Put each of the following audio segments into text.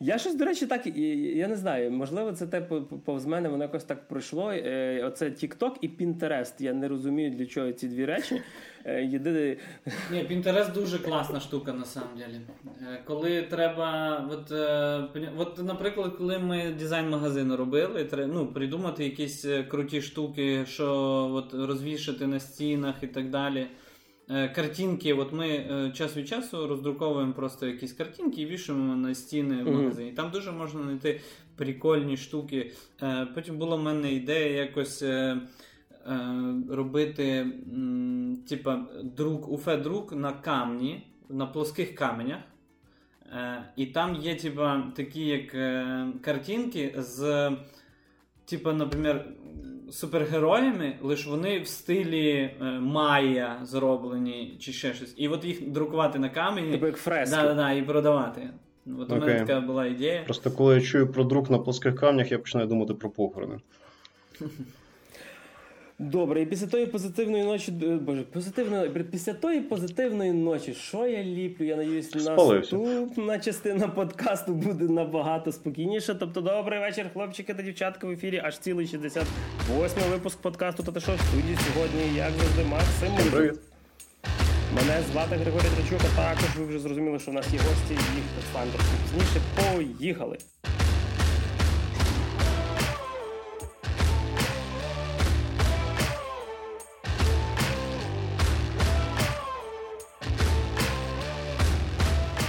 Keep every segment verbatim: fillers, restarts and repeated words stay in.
Я щось, до речі, так, я не знаю, можливо, це те повз мене, воно якось так пройшло. Оце TikTok і Пінтерест. Я не розумію, для чого ці дві речі. Єдине... Ні, Пінтерест дуже класна штука, на самом деле. Коли треба... От, от, наприклад, коли ми дизайн-магазину робили, ну, придумати якісь круті штуки, що от, розвішати на стінах і так далі. Картинки, от ми час від часу роздруковуємо просто якісь картинки і вішаємо на стіни в магазині. Там дуже можна знайти прикольні штуки. Потім була в мене ідея якось робити типа друк, уфе-друк на камні, на плоских каменях. І там є типа такі як картинки з типа, наприклад, супергероями, лише вони в стилі е, майя зроблені чи ще щось. І от їх друкувати на камені. Тобто як фрески. Да-да-да, і продавати. От okay. У мене така була ідея. Просто коли я чую про друк на плоских камнях, я починаю думати про похорони. Добре, і після тої позитивної ночі, боже, позитивної, після тої позитивної ночі, що я ліплю? Я надіюсь, наступна частина подкасту буде набагато спокійніша. Тобто, добрий вечір, хлопчики та дівчатки, в ефірі аж цілий шістдесят восьмий випуск подкасту ТТШ в студії сьогодні, як завжди, Максим. Привіт. Мене звати Григорій Трачук, а також ви вже зрозуміли, що в нас є гості, їх Олександр. Пізніше поїхали.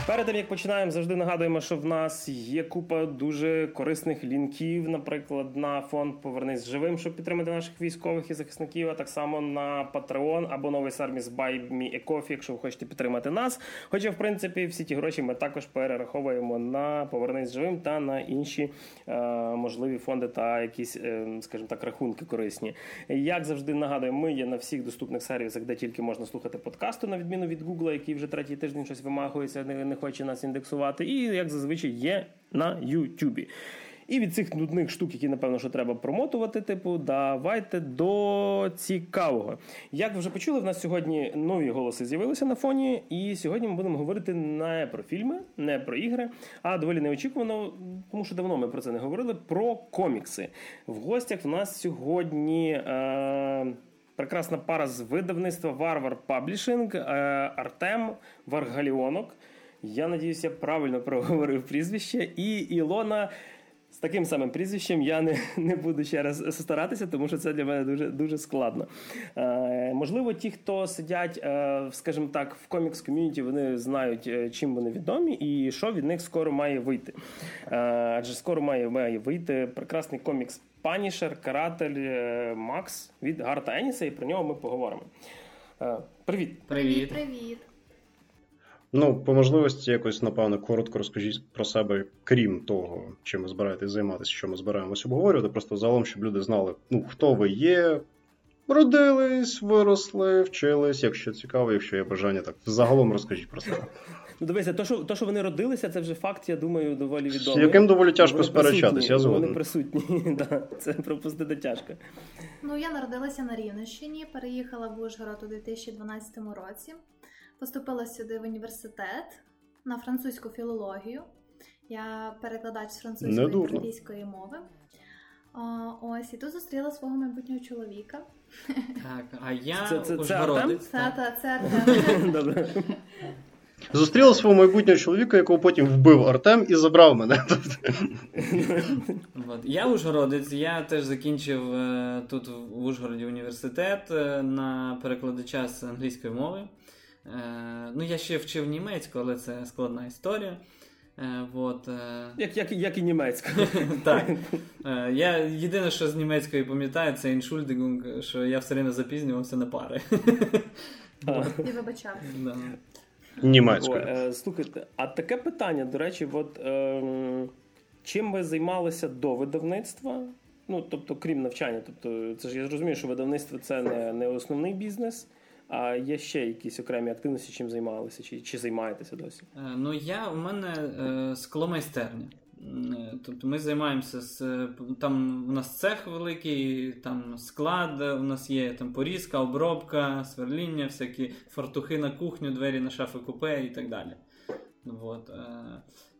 Перед тим, як починаємо, завжди нагадуємо, що в нас є купа дуже корисних лінків, наприклад, на фонд «Повернись живим», щоб підтримати наших військових і захисників, а так само на Patreon або новий сервіс «Баймі і кофі», якщо ви хочете підтримати нас. Хоча, в принципі, всі ті гроші ми також перераховуємо на «Повернись живим» та на інші е, можливі фонди та якісь, е, скажімо так, рахунки корисні. Як завжди нагадуємо, ми є на всіх доступних сервісах, де тільки можна слухати подкасти, на відміну від Google, який вже третій тиждень щось вимагується, не хоче нас індексувати, і, як зазвичай, є на Ютубі. І від цих нудних штук, які, напевно, що треба промотувати, типу, давайте до цікавого. Як ви вже почули, в нас сьогодні нові голоси з'явилися на фоні, і сьогодні ми будемо говорити не про фільми, не про ігри, а доволі неочікувано, тому що давно ми про це не говорили, про комікси. В гостях в нас сьогодні... Е- прекрасна пара з видавництва VarVar Publishing, е- Артем Варгаліонок. Я надіюсь, я правильно проговорив прізвище. І Ілона з таким самим прізвищем. Я не, не буду ще раз старатися, тому що це для мене дуже, дуже складно. Е, можливо, ті, хто сидять, е, скажімо так, в комікс-ком'юніті, вони знають, чим вони відомі і що від них скоро має вийти. Е, адже скоро має, має вийти прекрасний комікс Punisher Max від Гарта Еніса, і про нього ми поговоримо. Е, привіт! Привіт! Привіт! Ну, по можливості якось, напевно, коротко розкажіть про себе, крім того, чим ви збираєтесь займатися, що ми збираємось обговорювати, просто загалом, щоб люди знали, ну, хто ви є, родились, виросли, вчились, якщо цікаво, якщо є бажання, так, загалом розкажіть про себе. Ну, дивися, то що, то, що вони родилися, це вже факт, я думаю, доволі відомий. З яким доволі тяжко сперечатись, я згоден. Вони присутні, да, це пропустити тяжко. Ну, я народилася на Рівненщині, переїхала в Ужгород у дві тисячі дванадцятому році. Поступила сюди в університет на французьку філологію. Я перекладач з французької та італійської мови. Ось, і тут зустріла свого майбутнього чоловіка. Так, а я ужгородець. Це Артем. Зустріла свого майбутнього чоловіка, якого потім вбив Артем і забрав мене. Я ужгородець, я теж закінчив тут в Ужгороді університет на перекладача з англійської мови. Ну, я ще вчив німецьку, але це складна історія. От. Як, як, як і німецька. Так. Я єдине, що з німецької пам'ятаю, це Entschuldigung, що я все время запізнювався на пари. І вибачав. Да. Німецькою. Слухайте, а таке питання, до речі, от, е, чим ви займалися до видавництва? Ну, тобто, крім навчання. Тобто, це ж я розумію, що видавництво – це не, не основний бізнес. А є ще якісь окремі активності, чим займалися? Чи, чи займаєтеся досі? Ну, я, у мене е, скломайстерня. Тобто ми займаємося, з, там у нас цех великий, там склад, у нас є там порізка, обробка, сверління, всякі фартухи на кухню, двері на шафи купе і так далі. От.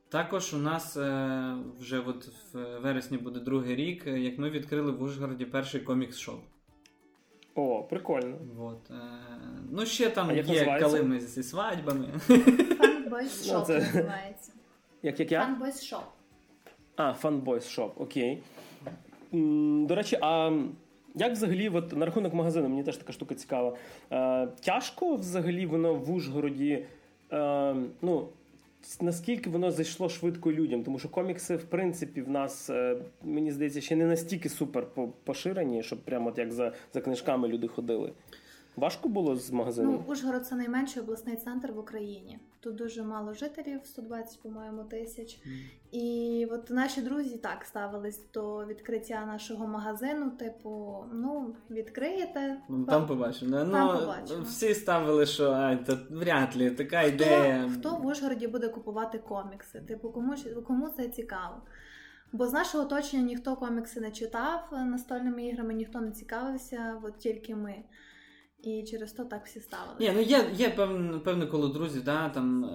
Також у нас е, вже от в вересні буде другий рік, як ми відкрили в Ужгороді перший комікс-шоп. О, прикольно. Вот. Е, ну, ще там а є називається? Калими зі свадьбами. Фанбойс shop називається. Як, як я? Фанбойс shop. А, Фанбойс shop, окей. М, до речі, а... Як взагалі, от, на рахунок магазину, мені теж така штука цікава, е, тяжко взагалі воно в Ужгороді, е, ну, наскільки воно зайшло швидко людям? Тому що комікси, в принципі, в нас, е, мені здається, ще не настільки супер поширені, щоб прямо от як за, за книжками люди ходили. Важко було з магазином? Ну, Ужгород – це найменший обласний центр в Україні. Тут дуже мало жителів, сто двадцять, по-моєму, тисяч. Mm. І от наші друзі так ставились до відкриття нашого магазину, типу, ну, відкриєте. Ну, там пам... побачимо. Там ну, побачимо. Всі ставили, що ай, то вряд ли, така хто, ідея. Хто в Ужгороді буде купувати комікси? Типу, кому, кому це цікаво? Бо з нашого оточення ніхто комікси не читав, настольними іграми ніхто не цікавився, от тільки ми. І через то так всі ставили. Ні, ну є, є певне, певне коло друзів, да, там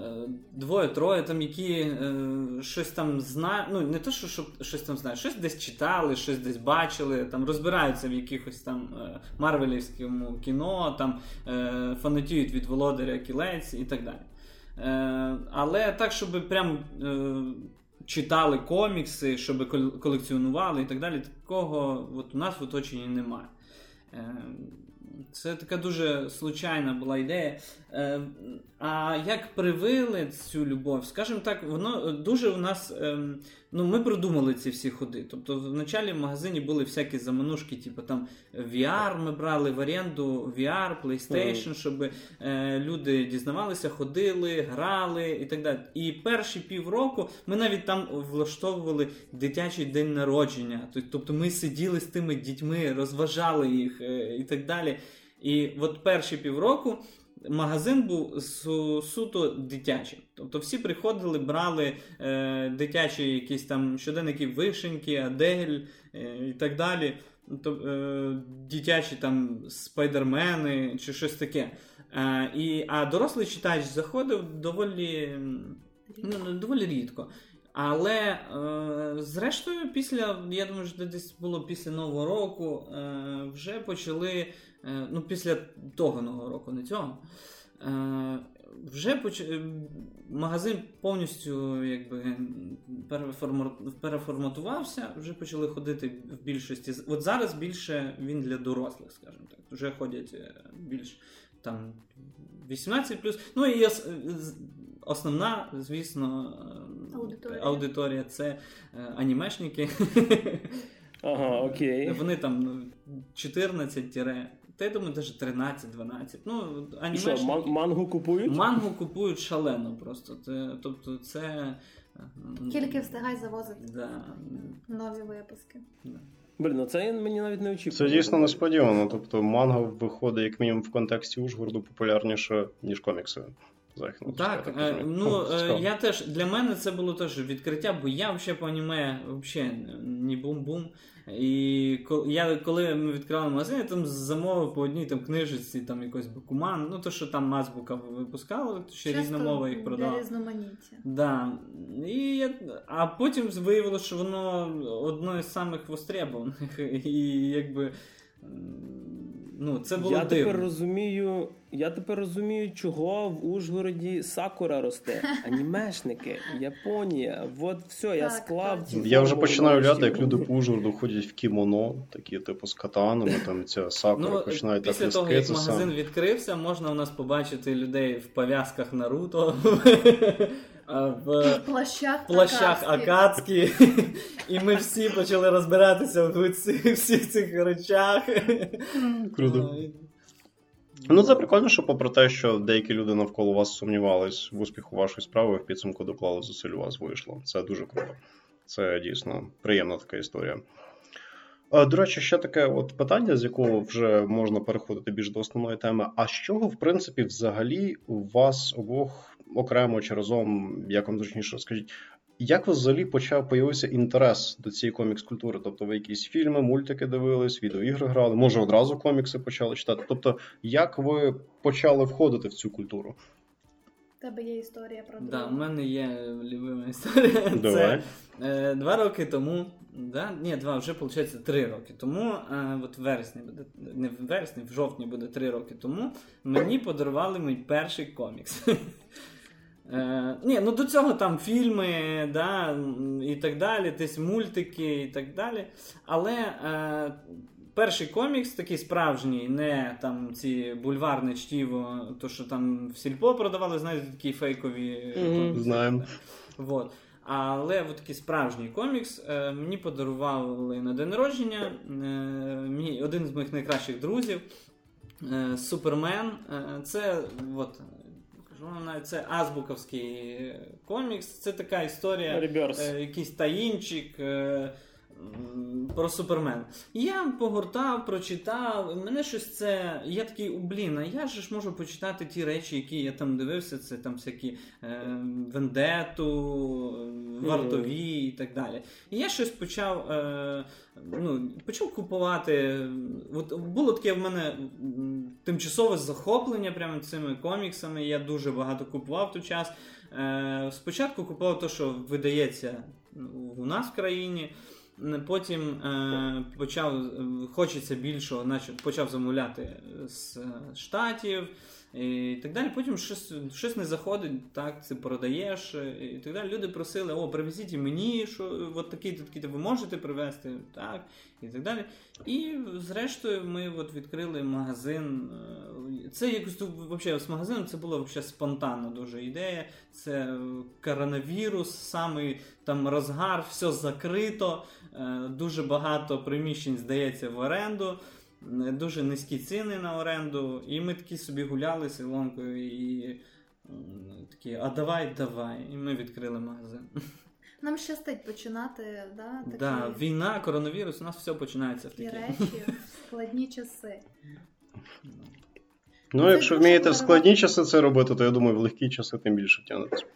двоє-троє, там які е, щось там знають, ну не те, що, що щось там знають, щось десь читали, щось десь бачили, там розбираються в якихось там е, марвелівському кіно, там е, фанатіють від Володаря Кілець і так далі. Е, але так, щоб прям е, читали комікси, щоб колекціонували і так далі, такого от у нас в оточенні немає. Е, Це така дуже случайна була ідея. А як привили цю любов? Скажімо так, воно дуже у нас... Ну, ми продумали ці всі ходи. Тобто, в началі в магазині були всякі заманушки, типу там ві ар, ми брали в оренду ві ар, PlayStation, щоб люди дізнавалися, ходили, грали і так далі. І перші півроку ми навіть там влаштовували дитячий день народження. Тобто, ми сиділи з тими дітьми, розважали їх і так далі. І от перші півроку магазин був суто дитячий. Тобто всі приходили, брали е, дитячі якісь там щоденники Вишеньки, Адель е, і так далі. Тобто, е, дитячі там Спайдермени чи щось таке. Е, і, а дорослий читач заходив доволі, ну, доволі рідко. Але, е, зрештою, після, я думаю, що десь було після Нового року, е, вже почали, е, ну, після того Нового року, не цього, е, вже поч... магазин повністю, якби, переформат... переформатувався, вже почали ходити в більшості, от зараз більше він для дорослих, скажімо так, вже ходять більш, там, вісімнадцять плюс, ну, і основна, звісно, аудиторія, аудиторія це е, анімешники. Ага, окей. Вони там чотирнадцять, та я думаю, навіть тринадцять-дванадцять. Ну, анімешники. Що, ман- мангу купують? Мангу купують шалено просто. Це, тобто це... Тільки встигай завозити да. нові випуски. Да. Блін, ну це мені навіть не очікувало. Це дійсно несподівано. Тобто манга виходить, як мінімум, в контексті Ужгороду популярніше, ніж комікси. Західно, так, так е, ну е, я теж, для мене це було теж відкриття, бо я взагалі по аніме взагалі не бум-бум. І я, коли ми відкривали магазин, я там замовив по одній там книжечці, там якийсь бакуман, ну то, що там Мазбука випускала, ще різномова їх продала. Часто для різноманіття. Да. І я, а потім виявилося, що воно одне з самих востребованих. І якби... Ну, це було я тепер розумію, я тепер розумію, чого в Ужгороді сакура росте. Анімешники, Японія. От все, так, я склав. Так. Я вже починаю глядати, як люди по Ужгороду ходять в кімоно, такі типу з катанами, там ця сакура ну, починає так лискитися. Після того, як магазин сам. відкрився, можна у нас побачити людей в пов'язках Наруто. В плащах, плащах Акацькі. І ми всі почали розбиратися в всіх цих речах. Круто. Ну, це прикольно, що попри те, що деякі люди навколо вас сумнівались в успіху вашої справи, в підсумку доклали зусиль, у вас вийшло. Це дуже круто. Це дійсно приємна така історія. До речі, ще таке от питання, з якого вже можна переходити більш до основної теми. А з чого, в принципі, взагалі у вас обох окремо чи разом, як вам зручніше, скажіть, як ви взагалі почав появився інтерес до цієї комікс-культури? Тобто ви якісь фільми, мультики дивились, відеоігри грали, може одразу комікси почали читати? Тобто, як ви почали входити в цю культуру? У тебе є історія про друга? Да, у мене є любима історія. Давай. Це, е, два роки тому, да? Ні, два, вже, виходить, три роки тому, е, от в вересні буде, не в вересні, в жовтні буде три роки тому, мені подарували мій перший комікс. Е, ні, ну до цього там фільми, да, і так далі, десь мультики і так далі, але е, перший комікс, такий справжній, не там ці бульварне чтіво, то що там в сільпо продавали, знаєте, такі фейкові mm-hmm. комікси. Знаємо. Вот. Але от такий справжній комікс е, мені подарували на день народження, е, мій, один з моїх найкращих друзів, е, Супермен, е, це от... Це азбуковський комікс, це така історія, е, якийсь таїнчик е, про Супермена. Я погортав, прочитав, мене щось це, я такий, блін, а я ж можу почитати ті речі, які я там дивився, це там всякі е, Вендету, Вартові і так далі. І я щось почав, е, ну, почав купувати, от було таке в мене... Тимчасове захоплення прямо цими коміксами, я дуже багато купував в той час. Спочатку купував те, що видається у нас в країні, потім почав, хочеться більшого, почав замовляти з Штатів і так далі. Потім щось, щось не заходить, так, це продаєш і так далі. Люди просили, о, привезіть і мені, що от такі-то, такі-то ви можете привезти, так, і так далі. І зрештою ми от відкрили магазин. Це якось взагалі з магазином, це була взагалі спонтанна дуже ідея. Це коронавірус, самий там розгар, все закрито, дуже багато приміщень здається в оренду. Дуже низькі ціни на оренду, і ми такі собі гуляли з Ілонкою і такі, а давай, давай, і ми відкрили магазин. Нам щастить починати, да? Так, да, війна, коронавірус, у нас все починається в такі. І речі, в складні часи. Ну, це якщо вмієте в складні часи це робити, то я думаю, в легкі часи тим більше тягнеться.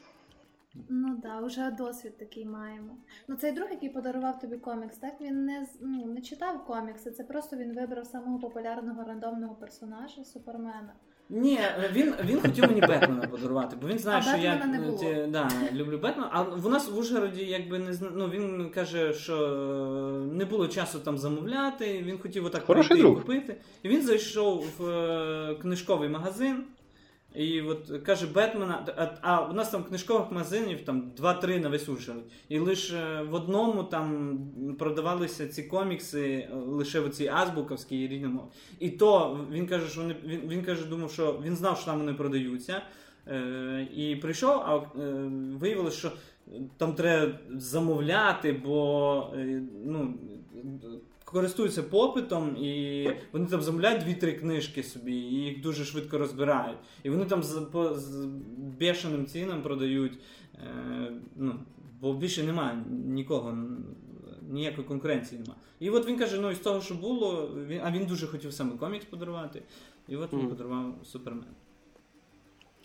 Ну так, да, вже досвід такий маємо. Ну цей друг, який подарував тобі комікс, так він не, ну, не читав комікси, це просто він вибрав самого популярного рандомного персонажа Супермена. Ні, він, він хотів мені Бетмена подарувати, бо він знає, а що Бетмена я не було. Ті, да, люблю Бетмена. А в нас в Ужгороді якби не зна... ну, він каже, що не було часу там замовляти, він хотів отак прийти і купити. І він зайшов в книжковий магазин. І от каже Бетмена, а, а у нас там книжкових магазинів там два-три на весь Ужгород. І лише в одному там продавалися ці комікси, лише в цій азбуковській і рідній мові. І то він каже, що вони, він, він каже, думав, що він знав, що там вони продаються. Е, і прийшов, а е, виявилося, що там треба замовляти, бо е, ну, користуються попитом, і вони там замовляють дві-три книжки собі, і їх дуже швидко розбирають. І вони там з, по, з бешеним цінам продають, е, ну, бо більше немає нікого, ніякої конкуренції немає. І от він каже, ну, із того, що було, він, а він дуже хотів саме комікс подарувати, і от він mm. подарував Супермен.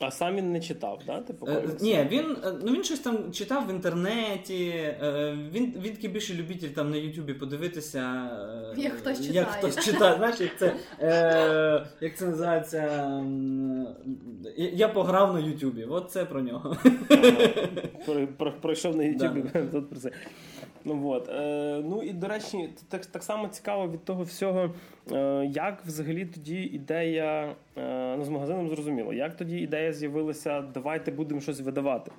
А сам він не читав, так? Типу, е, ні, він, ну, він щось там читав в інтернеті, е, він, він такий більше любитель там на Ютубі подивитися, е, як хтось читає. Як хтось читає. Знаєш, як це, е, як це називається, е, я пограв на Ютубі, от це про нього. Ага. Про, пройшов на Ютубі, да. Тут про це. Ну, от. Е, ну і, до речі, так, так само цікаво від того всього, е, як взагалі тоді ідея, е, ну, з магазином зрозуміло, як тоді ідея з'явилася, давайте будемо щось видавати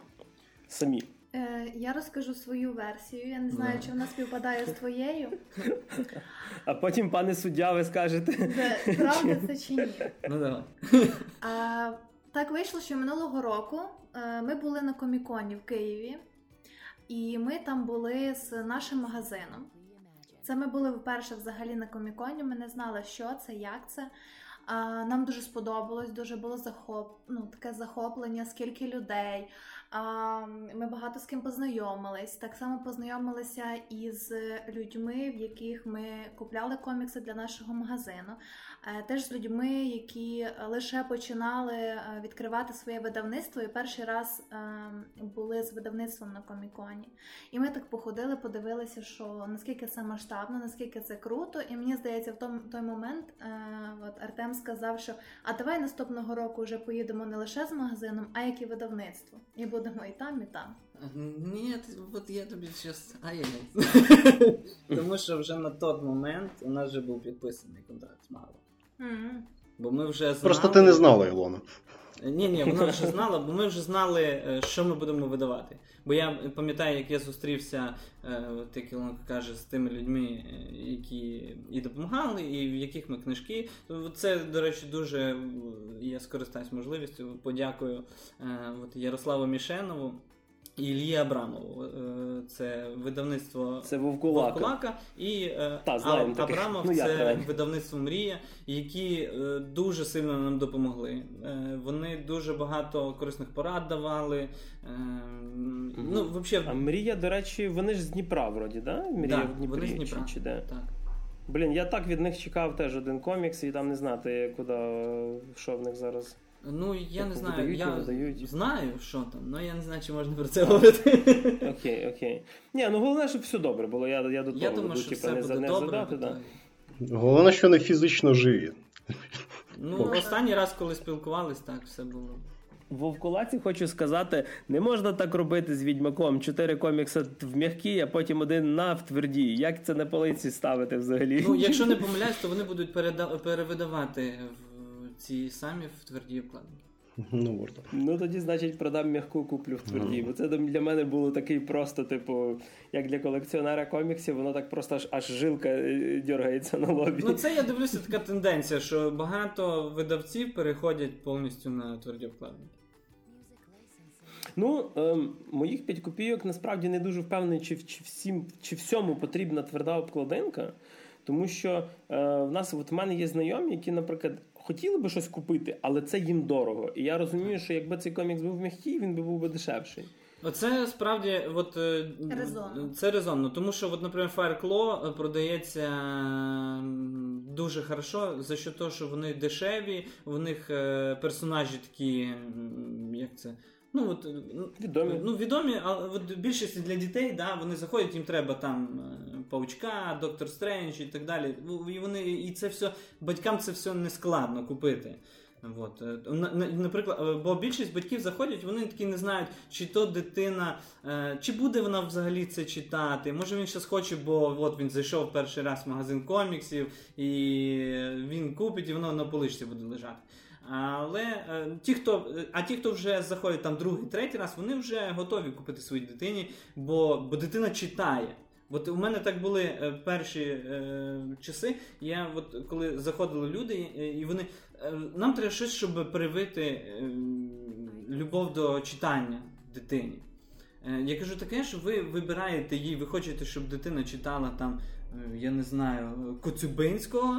самі. Е, я розкажу свою версію, я не знаю, чи вона співпадає з твоєю. А потім, пане суддя, ви скажете. Де, правда це чи ні? Ну, давай. А, так вийшло, що минулого року е, ми були на Коміконі в Києві. І ми там були з нашим магазином. Це ми були вперше взагалі на Коміконі, ми не знали, що це, як це. Нам дуже сподобалось, дуже було захоп... ну, таке захоплення, скільки людей, Ми багато з ким познайомились. Так само познайомилися із людьми, в яких ми купляли комікси для нашого магазину. Теж з людьми, які лише починали відкривати своє видавництво і перший раз були з видавництвом на Коміконі. І ми так походили, подивилися, що наскільки це масштабно, наскільки це круто. І мені здається, в той, той момент от Артем сказав, що а давай наступного року вже поїдемо не лише з магазином, а як і видавництво. І будемо і там, і там. Ні, от я тобі щас... Ай-яй-яй. Тому що вже на той момент у нас вже був підписаний контракт з Марвел. Mm-hmm. Бо ми вже знали... Просто ти не знала, Ілона. Ні-ні, вона вже знала, бо ми вже знали, що ми будемо видавати. Бо я пам'ятаю, як я зустрівся, як Ілонка каже, з тими людьми, які і допомагали, і в яких ми книжки. Це, до речі, дуже, я скористаюсь можливістю, подякую от Ярославу Мішенову і Іллі Абрамову. Це видавництво це Вовкулака. Вовкулака і Та, знаємо, а, Абрамов ну, це видавництво Мрія, які дуже сильно нам допомогли. Вони дуже багато корисних порад давали. Угу. Ну, взагалі... А Мрія, до речі, вони ж з Дніпра вроді, да? Мрія да, в Дніпрі, вони з Дніпра. Чи, чи де? Так. Блін, я так від них чекав теж один комікс і там не знати, куди, що в них зараз. Ну, я так, не знаю, видають, я видають. знаю, що там, але я не знаю, чи можна про це говорити. Окей, окей. Ні, ну головне, щоб все добре було, я, я до того. Я думаю, що все буде добре. Да. Головне, що не фізично живі. Ну, Поки. Останній раз, коли спілкувались, так, все було. Вовкулаці, хочу сказати, не можна так робити з Відьмаком. Чотири комікси в м'якій, а потім один на в твердій. Як це на полиці ставити взагалі? Ну, якщо не помиляюсь, то вони будуть переда- перевидавати в ці самі в твердій обкладинки. Ну, ну тоді, значить, продам м'яку, куплю в твердій. Mm. Бо це для мене було такий просто, типу, як для колекціонера коміксів, воно так просто аж, аж жилка дергається на лобі. Ну це, я дивлюся, така тенденція, що багато видавців переходять повністю на тверді обкладинки. Ну, ем, моїх п'ять копійок насправді не дуже впевнений, чи, чи, всім, чи всьому потрібна тверда обкладинка, тому що е, в нас, от в мене є знайомі, які, наприклад, хотіли би щось купити, але це їм дорого. І я розумію, що якби цей комікс був м'який, він би був би дешевший. Оце справді от, резонно. Це резонно, тому що, от, наприклад, Fireclaw продається дуже хорошо за що того, що вони дешеві, у них персонажі такі, як це... Ну, от, відомі. Ну, відомі, але от більшість для дітей, да, вони заходять, їм треба там Паучка, Доктор Стрендж і так далі. І вони, і це все, батькам це все не складно купити. От. Наприклад, бо більшість батьків заходять, вони такі не знають, чи то дитина, чи буде вона взагалі це читати. Може він щас хоче, бо от він зайшов перший раз в магазин коміксів, і він купить, і воно на поличці буде лежати. Але ті, хто, а ті, хто вже заходять там другий, третій раз, вони вже готові купити своїй дитині, бо, бо дитина читає. От у мене так були перші е, часи. Я от коли заходили люди, і вони нам треба щось, щоб привити е, любов до читання дитині. Е, я кажу таке, що ви вибираєте її, ви хочете, щоб дитина читала там, я не знаю, Коцюбинського.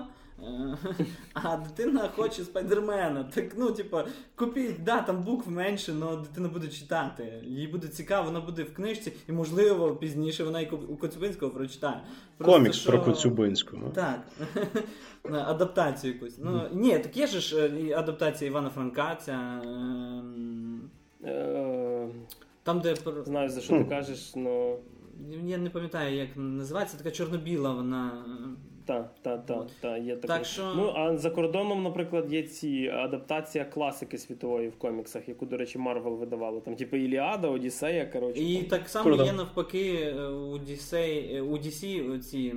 А дитина хоче Спайдермена. Так, ну, типа, купіть, да, там букв менше, але дитина буде читати. Їй буде цікаво, вона буде в книжці, і, можливо, пізніше вона і у Коцюбинського прочитає. Просто, комікс що... про Коцюбинського. Так. Адаптацію якусь. Ну, ні, так є ж адаптація Івана Франка, ця... Там, де... Знаю, за що ти кажеш, но... Я не пам'ятаю, як називається, така чорно-біла вона... Так, так, так, та, є таке. Так що... Ну, а за кордоном, наприклад, є ці адаптація класики світової в коміксах, яку, до речі, Марвел видавала. Там, типу, Іліада, Одіссея, коротше. І там. Так само Кордон. Є, навпаки, у Одіссей, у Ді Сі ці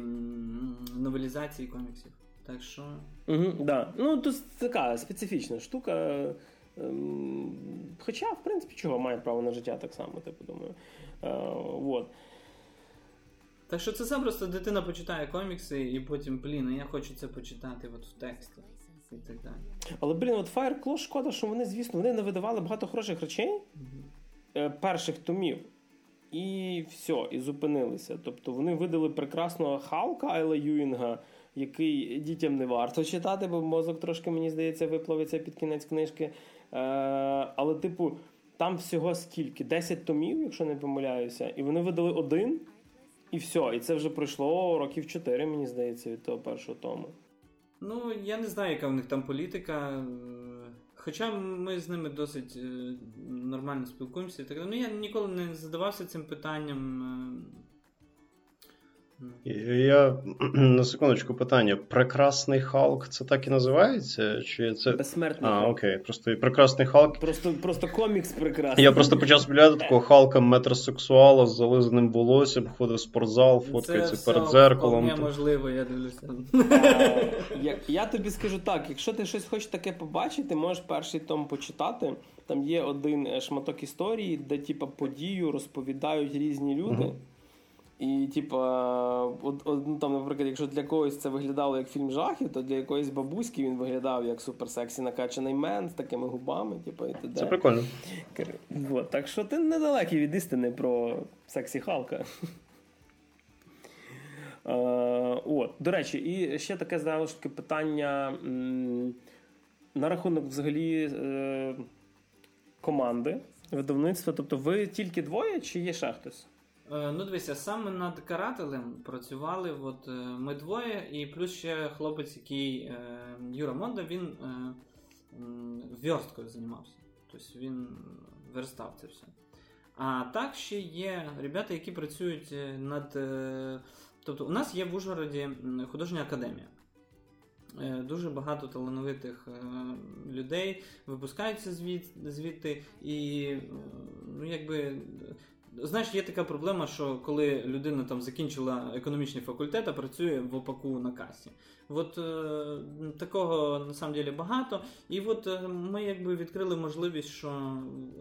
новелізації коміксів. Так що... Угу, да. Ну, тут така специфічна штука. Хоча, в принципі, чого має право на життя так само, типу, думаю. Вот. Так що це сам просто дитина почитає комікси і потім, блін, я хочу це почитати от в тексті і так далі. Але, блін, от Fireclaw шкода, що вони, звісно, вони не видавали багато хороших речей, mm-hmm. перших томів, і все, і зупинилися. Тобто вони видали прекрасного Халка Айла Юінга, який дітям не варто читати, бо мозок трошки, мені здається, виплавиться під кінець книжки. Але, типу, Там всього скільки? десять томів, якщо не помиляюся. І вони видали один, і все. І це вже пройшло років чотири, мені здається, від того першого тому. Ну, я не знаю, яка в них там політика. Хоча ми з ними досить нормально спілкуємося. І так. Ну, я ніколи не задавався цим питанням. Я, на секундочку, питання. Прекрасний Халк, це так і називається? Чи це... Безсмертний. А, окей. Просто і Прекрасний Халк. Просто, просто комікс прекрасний. Я просто почав спіляти такого Халка метросексуала з зализаним волоссям, ходив в спортзал, фоткається перед дзеркалом. Це все можливо, я дивлюся. Я, я тобі скажу так, якщо ти щось хочеш таке побачити, можеш перший том почитати. Там є один шматок історії, де типу, подію розповідають різні люди. Mm-hmm. І, типу, ну, там, наприклад, якщо для когось це виглядало як фільм жахів, то для якоїсь бабуськи він виглядав як суперсексі накачаний мен з такими губами, типу, і т.д. Це прикольно. Вот, так що ти недалекий від істини про сексі Халка. От, до речі, і ще таке здавалося таке питання м- на рахунок взагалі е- команди видавництва. Тобто ви тільки двоє чи є ще хтось? Ну, дивися, саме над карателем працювали от, ми двоє, і плюс ще хлопець, який Юра Монда, він версткою займався. Тобто він верстав це все. А так ще є ребята, які працюють над... Тобто у нас є в Ужгороді художня академія. Дуже багато талановитих людей випускаються звідти, і ну, якби... Знаєш, є така проблема, що коли людина там закінчила економічний факультет, а працює в ОПАКу на касі. От е, такого, на самом деле, багато. І от е, ми якби відкрили можливість, що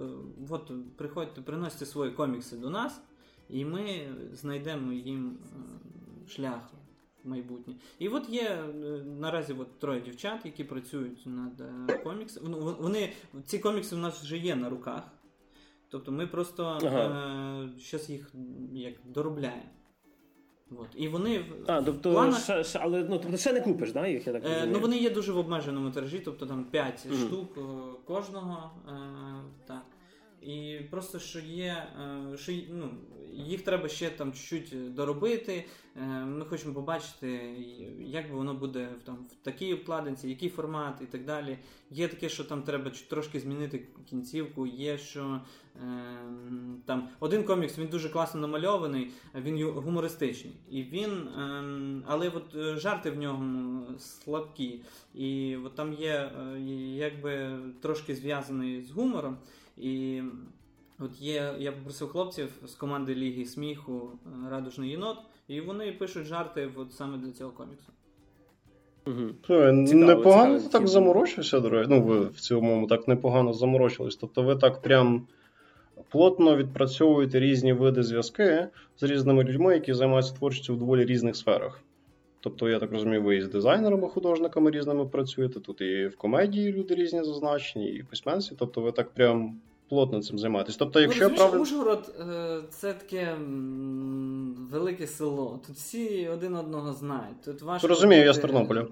е, от приходьте, приносите свої комікси до нас, і ми знайдемо їм е, шлях в майбутнє. І от є е, наразі от, троє дівчат, які працюють над е, коміксами. Вони, ці комікси в нас вже є на руках. Тобто ми просто ага. е- щас їх як, доробляємо. От. І вони... А, тобто, планах... ще, ще, але, ну, тобто ще не купиш, да, їх, я так розумію? Е- ну, вони є дуже в обмеженому тиражі, тобто там п'ять mm. штук кожного. Е- так. І просто, що є, е- що, ну, їх треба ще там чуть-чуть доробити. Е- ми хочемо побачити, як би воно буде там, в такій обкладинці, який формат і так далі. Є таке, що там треба трошки змінити кінцівку, є, що... Там один комікс, він дуже класно намальований, він гумористичний. І він, але от жарти в ньому слабкі. І от там є якби трошки зв'язаний з гумором. І от є, я попросив хлопців з команди Ліги сміху «Радужний єнот», і вони пишуть жарти от саме для цього коміксу. Угу. Непогано так заморочився, до речі. Ну, ви в цьому так непогано заморочились. Тобто ви так прям... плотно відпрацьовуєте різні види зв'язки з різними людьми, які займаються творчістю в доволі різних сферах. Тобто, я так розумію, ви і з дизайнерами, художниками різними працюєте, тут і в комедії люди різні зазначені, і в письменстві, тобто ви так прям плотно цим займаєтесь. Тобто, якщо ну, правильно... Ужгород – це таке велике село, тут всі один одного знають. Тут важко... Розумію, я з Тернополя.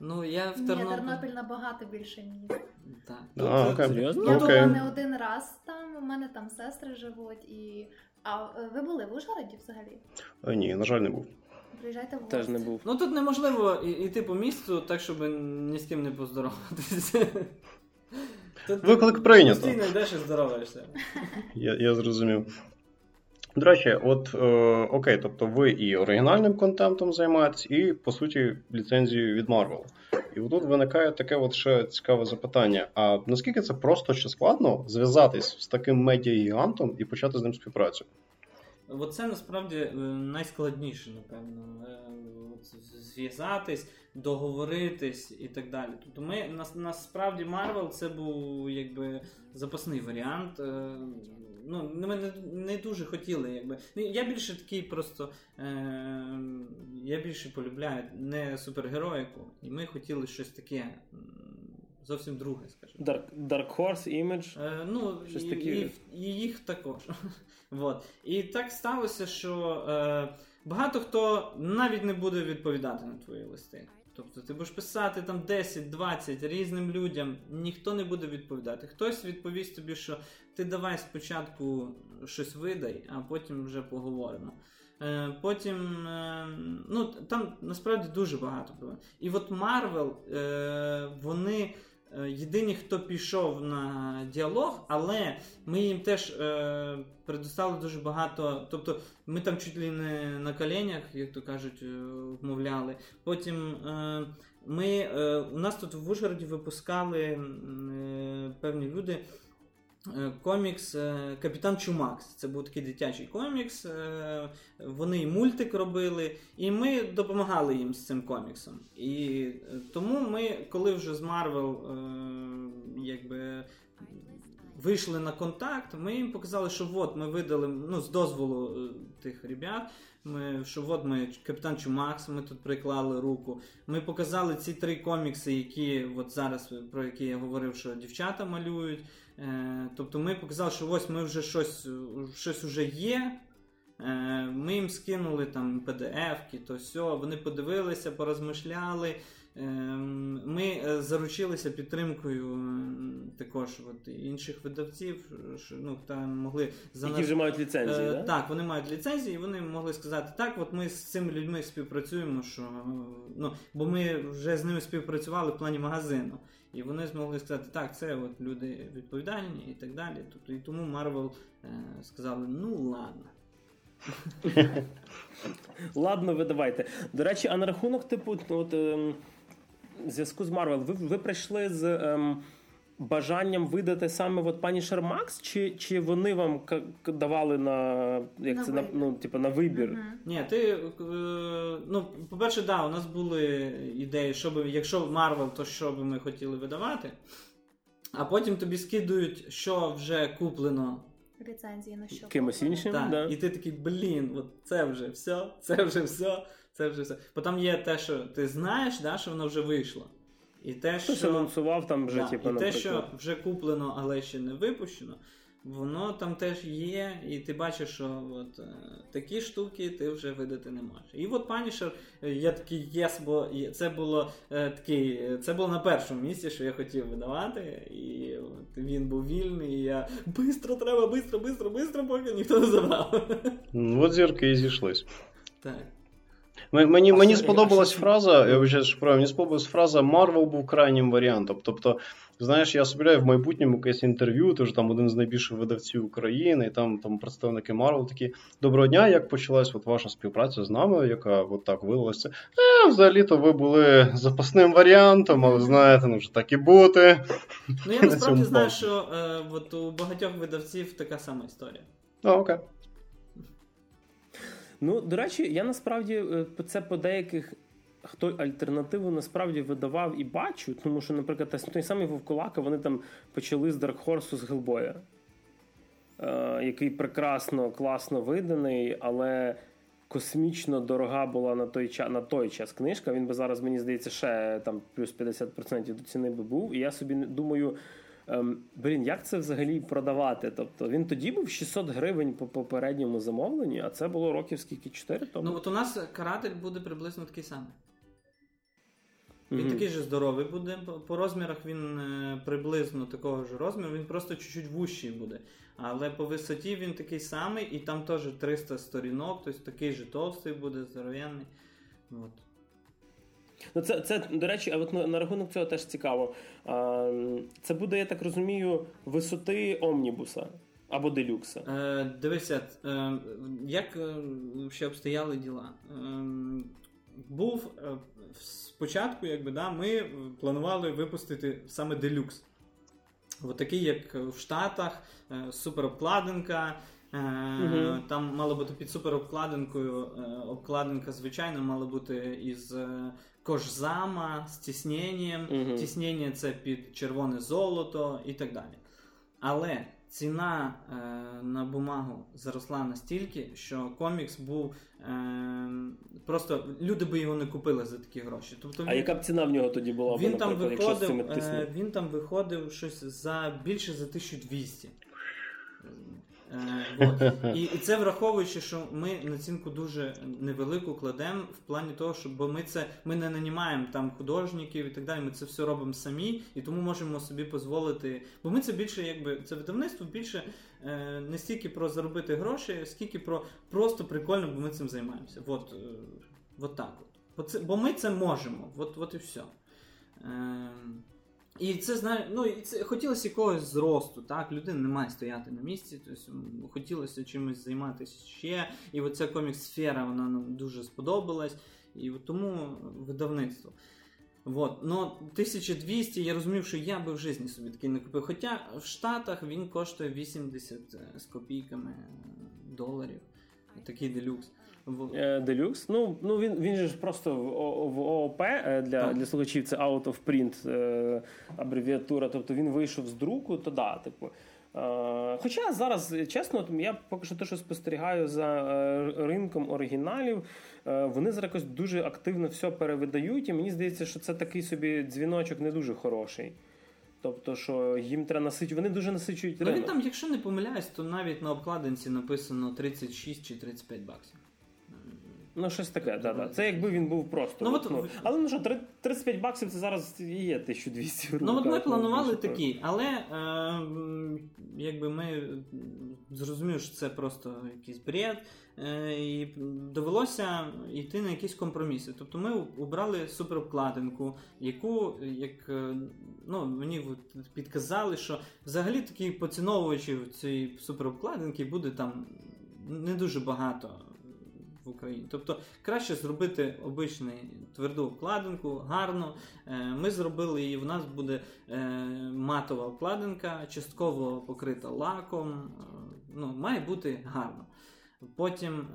Ну, я в Тернополі... Ні, Тернопіль набагато більше міст. Так. А, окей. Серйозно? Я окей. була не один раз там, у мене там сестри живуть і... А ви були в Ужгороді взагалі? А, ні, на жаль, не був. Приїжджайте в гості. Теж не був. Ну, тут неможливо йти по місту так, щоб ні з ким не поздороватися. Виклик прийнято. Ти не йдеш і здороваєшся. Я, я зрозумів. До речі, от, е, окей, тобто ви і оригінальним контентом займаєтесь, і, по суті, ліцензією від Marvel. І отут виникає таке от ще цікаве запитання. А наскільки це просто чи складно зв'язатись з таким медіагігантом і почати з ним співпрацю? Оце, насправді, найскладніше, напевно, зв'язатись, договоритись і так далі. Тобто ми, насправді, Marvel це був, якби, запасний варіант. Ну, ми не, не дуже хотіли, якби. Я більше такий просто, е, я більше полюбляю не супергероїку, і ми хотіли щось таке, зовсім друге, скажімо. Dark, Dark Horse, Image? Е, ну, щось і, такі... і, і їх також. Вот. І так сталося, що е, багато хто навіть не буде відповідати на твої листи. Тобто ти будеш писати там десять-двадцять різним людям, ніхто не буде відповідати. Хтось відповість тобі, що ти давай спочатку щось видай, а потім вже поговоримо. Потім, ну, там насправді дуже багато було. І от Marvel, вони єдині, хто пішов на діалог, але ми їм теж е, предоставили дуже багато, тобто ми там чуть ли не на коленях, як то кажуть, вмовляли. Потім е, ми, е, у нас тут в Ужгороді випускали е, певні люди комікс е, «Капітан Чумакс». Це був такий дитячий комікс, е, вони і мультик робили, і ми допомагали їм з цим коміксом. І е, тому ми, коли вже з Marvel е, якби вийшли на контакт, ми їм показали, що от ми видали, ну, з дозволу тих ребят, ми, що от ми «Капітан Чумакс», ми тут приклали руку. Ми показали ці три комікси, які от зараз, про які я говорив, що дівчата малюють. Е, тобто ми показали, що ось ми вже щось, щось вже є. Е, ми їм скинули там пі ді еф-ки, то все. Вони подивилися, порозмишляли. Ми заручилися підтримкою також от інших видавців, ну, там могли за які нас... вже мають ліцензії, да? Так, вони мають ліцензії, і вони могли сказати: "Так, от ми з цими людьми співпрацюємо, що, ну, бо ми вже з ними співпрацювали в плані магазину". І вони змогли сказати: "Так, це от люди відповідальні" і так далі. Тобто і тому Marvel сказали: "Ну, ладно". Ладно, ви давайте. До речі, а на рахунок типу, от в зв'язку з Marvel, ви, ви прийшли з ем, бажанням видати саме от Punisher макс, чи, чи вони вам к- к- давали на, як на, це, на, ну, типу, на вибір? Угу. Ні, ти, е, ну, по-перше, да, у нас були ідеї, що би, якщо Marvel, то що би ми хотіли видавати, а потім тобі скидують, що вже куплено. Рецензії на що? Кимось іншим, так. Да. І ти такий, блін, от це вже все, це вже все. Це вже все. Бо там є те, що ти знаєш, да, що воно вже вийшло. І те, хтось що анонсував там вже, да, типу, і наприклад, те, що вже куплено, але ще не випущено, воно там теж є, і ти бачиш, що от такі штуки ти вже видати не можеш. І от Punisher, я такий єс, бо це було е, такий, це було на першому місці, що я хотів видавати, і от він був вільний, і я бистро треба, бистро, бистро, бистро, поки ніхто не забрав. Ну, от зірки і зійшлись. Так. Мені, мені сподобалась фраза, я вже ж правильно, мені сподобалась фраза «Марвел був крайнім варіантом». Тобто, знаєш, я собі в майбутньому якесь інтерв'ю, тож там один з найбільших видавців України, і там, там представники Марвел такі: "Доброго дня, як почалась от ваша співпраця з нами, яка от так вилилася?" "Е, взагалі-то ви були запасним варіантом, але знаєте, ну вже так і бути". Ну я насправді знаю, що е, от у багатьох видавців така сама історія. А, окей. Ну, до речі, я насправді це по деяких, хто альтернативу насправді видавав і бачу, тому що, наприклад, той самий Вовкулака, вони там почали з Dark Horse, з Hellboy, е, який прекрасно, класно виданий, але космічно дорога була на той час, на той час книжка, він би зараз, мені здається, ще там плюс п'ятдесят відсотків до ціни би був, і я собі думаю... Ем, блін, як це взагалі продавати? Тобто він тоді був шістсот гривень по попередньому замовленню, а це було років скільки, чотири тому? Ну от у нас каратель буде приблизно такий самий. Він mm-hmm. такий же здоровий буде, по розмірах він приблизно такого ж розміру, він просто чуть-чуть вущий буде. Але по висоті він такий самий, і там теж триста сторінок, тобто такий же товстий буде, здоров'яний. От. Ну, це, це, до речі, а от на, на рахунок цього теж цікаво. А, це буде, я так розумію, висоти омнібуса або делюкса. Е, дивися, е, як ще обстояли діла? Е, був е, спочатку, якби, да, ми планували випустити саме делюкс. От такий, як в Штатах, е, суперобкладинка. Uh-huh. Там мала бути під суперобкладинкою, обкладинка звичайно мала бути із кожзама, з тісненням. Uh-huh. Тіснення це під червоне золото і так далі. Але ціна на бумагу зросла настільки, що комікс був просто, люди би його не купили за такі гроші. Тобто, а він, яка б ціна в нього тоді була? Він, там виходив, він там виходив щось за більше за тисячу двісті. Е, і це враховуючи, що ми націнку дуже невелику кладемо в плані того, що бо ми це ми не нанімаємо там художників і так далі. Ми це все робимо самі, і тому можемо собі дозволити. Бо ми це більше, якби це видавництво більше е, не стільки про заробити гроші, скільки про просто прикольно, бо ми цим займаємося. От, е, от так от. Бо, це, бо ми це можемо. От, от і все. Е, І це знає, ну і це хотілося якогось зросту, так, людина не має стояти на місці, тобто хотілося чимось займатися ще, і оця комікс-сфера, вона нам дуже сподобалась, і тому видавництво. Вот, но тисяча двісті, я розумів, що я би в житті собі такий не купив, хоча в Штатах він коштує вісімдесят з копійками доларів, такий делюкс. Делюкс. Ну, ну він, він же ж просто в ООП для, для слухачів це out of print е, абревіатура, тобто він вийшов з друку, то да, типу. Е, хоча зараз, чесно, я поки що те, що спостерігаю за ринком оригіналів, е, вони зараз якось дуже активно все перевидають, і мені здається, що це такий собі дзвіночок не дуже хороший. Тобто, що їм треба насичувати, вони дуже насичують ринок. Ну, він там, якщо не помиляюсь, то навіть на обкладинці написано тридцять шість чи тридцять п'ять баксів. Ну, щось таке, так, так. Це якби він був просто. Ну, от, ну. Але, ну що, тридцять п'ять баксів це зараз і є тисяча двісті гривень. Ну, от ми планували такі, але е, якби ми зрозуміли, що це просто якийсь бред, е, і довелося йти на якісь компроміси. Тобто ми обрали суперобкладинку, яку, як, ну, мені підказали, що взагалі такі поціновувачі цієї суперобкладинки буде там не дуже багато в Україні. Тобто краще зробити обичну тверду обкладинку, гарно. Ми зробили її, в нас буде матова обкладинка, частково покрита лаком. Ну, має бути гарно. Потім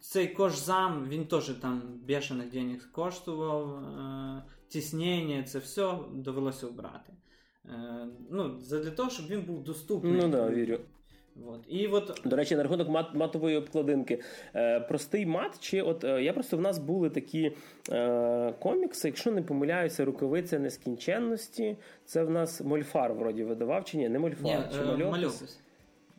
цей кожзам, він теж там бешених денег коштував. Тіснення, це все довелося обрати. Ну, для того, щоб він був доступний. Ну да, вірю. От. І от... До речі, на рахунок мат, матової обкладинки. Е, простий мат, чи от е, я просто в нас були такі е, комікси, якщо не помиляюся, рукавиця нескінченності. Це в нас Мольфар вроді видавав, чи ні? Не Мольфар, ні, чи е, Мальопис. Мальопис.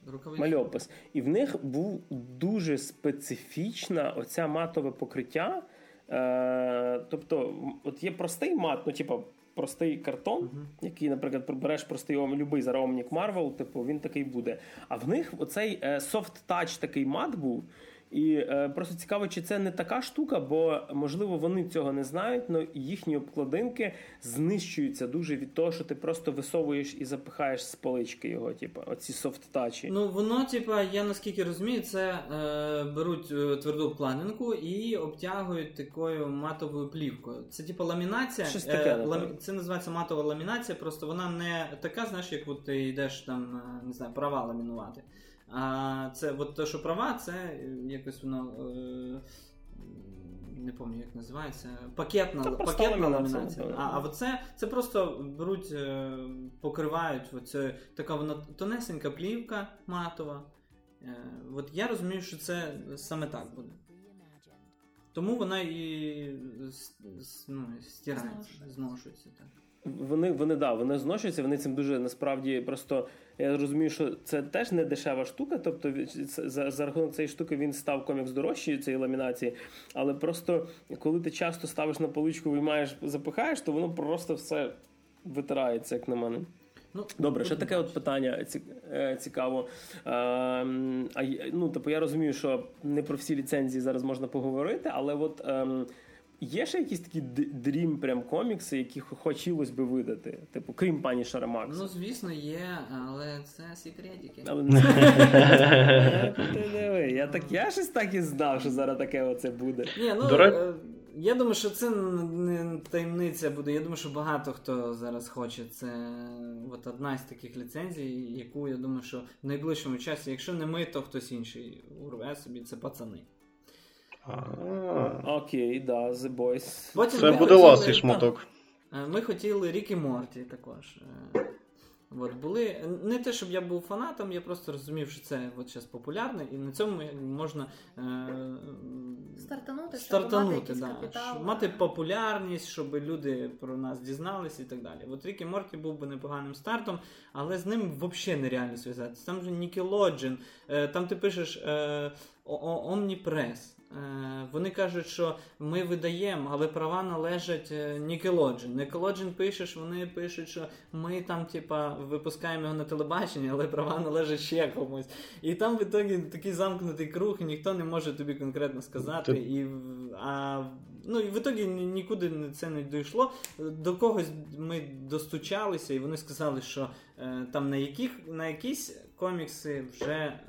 Рукавиця. Мальопис. І в них був дуже специфічна оця матове покриття. Е, тобто, от є простий мат, ну типу простий картон, uh-huh. який, наприклад, береш простий любий зараз Омнік Марвел, типу, він такий буде. А в них оцей софт-тач такий мат був. І е, просто цікаво, чи це не така штука, бо, можливо, вони цього не знають, але їхні обкладинки знищуються дуже від того, що ти просто висовуєш і запихаєш з полички його, типу, оці софт-тачі. Ну, воно, типу, я наскільки розумію, це е, беруть тверду обкладинку і обтягують такою матовою плівкою. Це, типу, ламінація. Щось таке, е, ламі... Це називається матова ламінація, просто вона не така, знаєш, як от ти йдеш, там, не знаю, права ламінувати. А це от те, що права, це якось воно е, не пам'ятаю, як називається, пакетна, пакетна ламінація. А, а оце, це просто беруть, е, покривають оце, така вона тонесенька плівка матова. Е, от я розумію, що це саме так буде. Тому вона і ну, стирається, зношується так. Вони, вони, да, вони зношуються, вони цим дуже, насправді, просто, я розумію, що це теж не дешева штука, тобто за, за рахунок цієї штуки він став комікс дорожчою, цієї ламінації, але просто, коли ти часто ставиш на поличку, виймаєш, запихаєш, то воно просто все витирається, як на мене. Ну, добре, ще таке от питання цікаво. А, ну, тобто, я розумію, що не про всі ліцензії зараз можна поговорити, але от... Є ще якісь такі дрім прям комікси, які хотілось би видати? Типу, крім Панішера Макса? Ну, звісно, є, але це секретики. Я так, я щось так і знав, що зараз таке оце буде. Ні, ну, я думаю, що це не таємниця буде. Я думаю, що багато хто зараз хоче. Це от одна з таких ліцензій, яку, я думаю, що в найближчому часі, якщо не ми, то хтось інший урве собі, це пацани. Окей, да, The Boys. Потім це буде ласий шматок. Ми хотіли Рік і Морті також. От, були. Не те, щоб я був фанатом, я просто розумів, що це зараз популярне, і на цьому можна е, стартанути, стартанути, щоб мати якийсь капітал. Щоб мати популярність, щоб люди про нас дізналися і так далі. От Рік і Морті був би непоганим стартом, але з ним взагалі нереально зв'язатися. Там же Нікелоджен, там ти пишеш Омніпрес. Вони кажуть, що ми видаємо, але права належать Nickelodeon. Nickelodeon пишеш, вони пишуть, що ми там, типа, випускаємо його на телебаченні, але права належать ще комусь. І там в ітогі такий замкнутий круг, і ніхто не може тобі конкретно сказати. Ти... І, а, ну, і в ітогі нікуди це не дійшло. До когось ми достучалися, і вони сказали, що е, там на, яких, на якісь комікси вже е,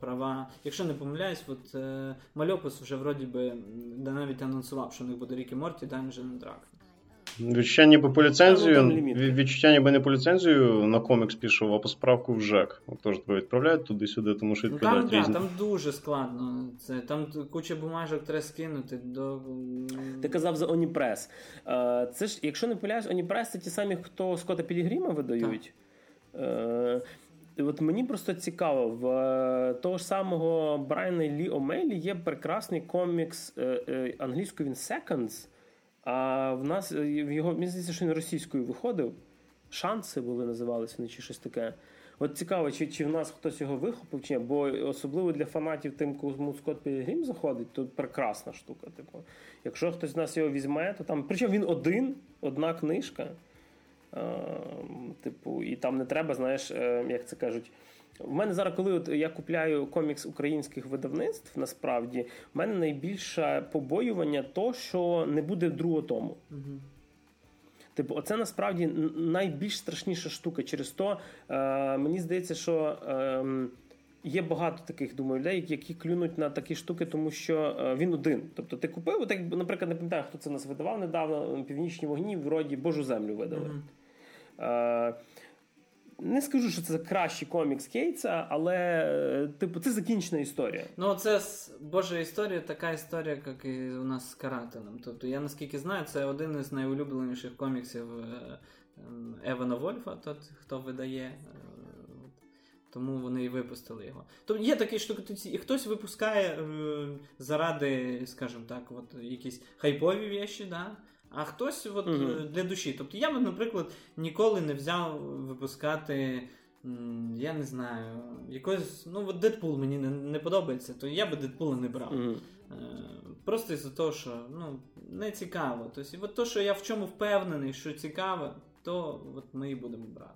права. Якщо не помиляюсь, от е, Мальопис уже вроде бы да, навіть анонсував, що у них буде Рік і Морті, Dungeon and Dragon. Відчуття ніби по ліцензію, відчуття ніби не по ліцензію на комікс пішов, а по справку в ЖЕК. Тож тебе відправляють туди-сюди, тому що відправляють ну, там, різні. Да, там дуже складно. Це, там куча бумажок треба скинути. До... Ти казав за Оніпрес. Це ж, якщо не поляєш, Оніпрес це ті самі, хто Скотта Пілігрима видають. Так. От мені просто цікаво, в того ж самого Брайана Лі Омейлі є прекрасний комікс, англійською він Seconds, а в нас, в його, мені здається, що він російською виходив, Шанси були, називалися вони, чи щось таке. От цікаво, чи, чи в нас хтось його вихопив, чи ні, бо особливо для фанатів тим, кому Скотт Пілігрім заходить, то прекрасна штука. Типу. Якщо хтось з нас його візьме, то там, причому він один, одна книжка. Uh, типу, і там не треба, знаєш, uh, як це кажуть. В мене зараз, коли от я купляю комікс українських видавництв, насправді, в мене найбільше побоювання то, що не буде другого тому. Uh-huh. Типу, оце насправді найбільш страшніша штука. Через то, uh, мені здається, що uh, є багато таких, думаю, людей, які клюнуть на такі штуки, тому що uh, він один. Тобто ти купив, от, як, наприклад, не пам'ятаю, хто це нас видавав недавно, «Північні вогні», вроді «Божу землю» видали. Uh-huh. Не скажу, що це кращий комікс Кейтса, але типу, це закінчена історія. Ну, це Божа історія, така історія, як і у нас з Каратином. Тобто, я наскільки знаю, це один із найулюбленіших коміксів Евана Вольфа, тот, хто видає. Тому вони і випустили його. Тобто є такі штуки, і хтось випускає заради, скажімо так, от якісь хайпові вещі, да? А хтось от, mm-hmm. для душі. Тобто я б, наприклад, ніколи не взяв випускати, я не знаю, якось, ну, от Дедпул мені не, не подобається, то я би Дедпула не брав. Mm-hmm. Просто із-за того, що, ну, не цікаво. Тобто, от то, що я в чому впевнений, що цікаво, то от ми і будемо брати.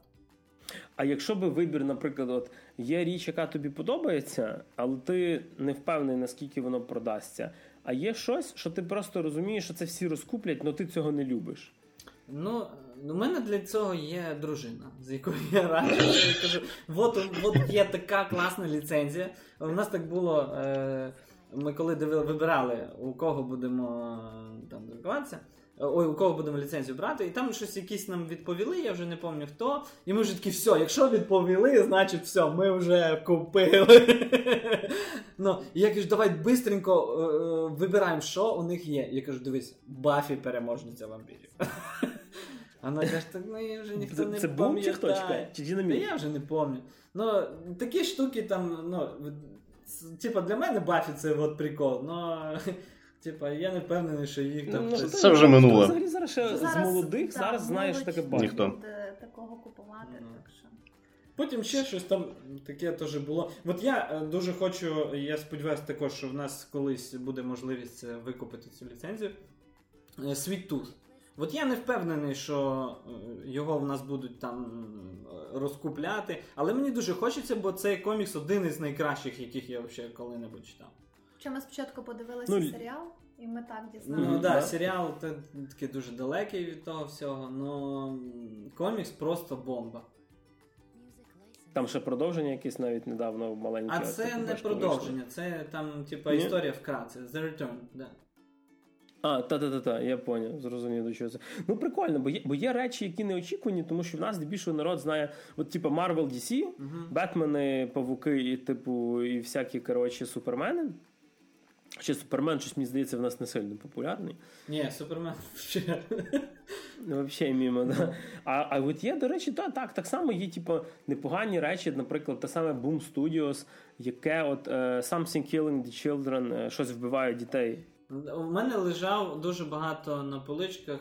А якщо би вибір, наприклад, от є річ, яка тобі подобається, але ти не впевнений, наскільки воно продасться, а є щось, що ти просто розумієш, що це всі розкуплять, але ти цього не любиш. Ну, у мене для цього є дружина, з якою я раджу. Я кажу, от, от є така класна ліцензія. У нас так було, ми коли вибирали, у кого будемо там друкуватися, ой, у кого будемо ліцензію брати, і там щось якісь нам відповіли, я вже не пам'ятаю хто, і ми вже такі, все, якщо відповіли, значить все, ми вже купили. Ну, і я кажу, давай бистренько вибираємо, що у них є. Я кажу, дивись, Баффі переможниця вампірів. Вона каже, так, ну, я вже ніхто не пам'ятає. Це бум чи хто, чекає? Чи динаміт? Я вже не пам'ятаю. Ну, такі штуки там, ну, типа, для мене Баффі це от прикол, но... Типа, я не впевнений, що їх там... Ну, це, це вже минуло. Взагалі зараз ще зараз, з молодих, так, зараз знаєш таке багато. Ніхто. Такого купувати, mm. так що... Потім ще щось там таке теж було. От я дуже хочу, я сподіваюся також, що в нас колись буде можливість викупити цю ліцензію. Sweet Tooth. От я не впевнений, що його в нас будуть там розкупляти, але мені дуже хочеться, бо цей комікс один із найкращих, яких я взагалі коли-небудь читав. Чи ми спочатку подивилися ну, серіал, і ми так дізналися. Ну так, да, серіал такий дуже далекий від того всього, але комікс просто бомба. Там ще продовження якесь навіть недавно маленьке. А це не продовження, вийшло. Це там типа історія вкратце, The Return, да. А, та-та-та-та, я поняв, зрозумів, до чого це. Ну, прикольно, бо є, бо є речі, які неочікувані, тому що в нас більшого народ знає, от, типу, Marvel, ді сі, uh-huh. Бетмени, Павуки і, типу, і всякі, коротше, Супермени. Ще Супермен, щось, мені здається, в нас не сильно популярний. Ні, Супермен взагалі. Взагалі мімо, да. А, а от є, до речі, то, так, так само є, типу, непогані речі, наприклад, те саме Boom Studios, яке от uh, Something Killing the Children, щось вбиває дітей. У мене лежав дуже багато на поличках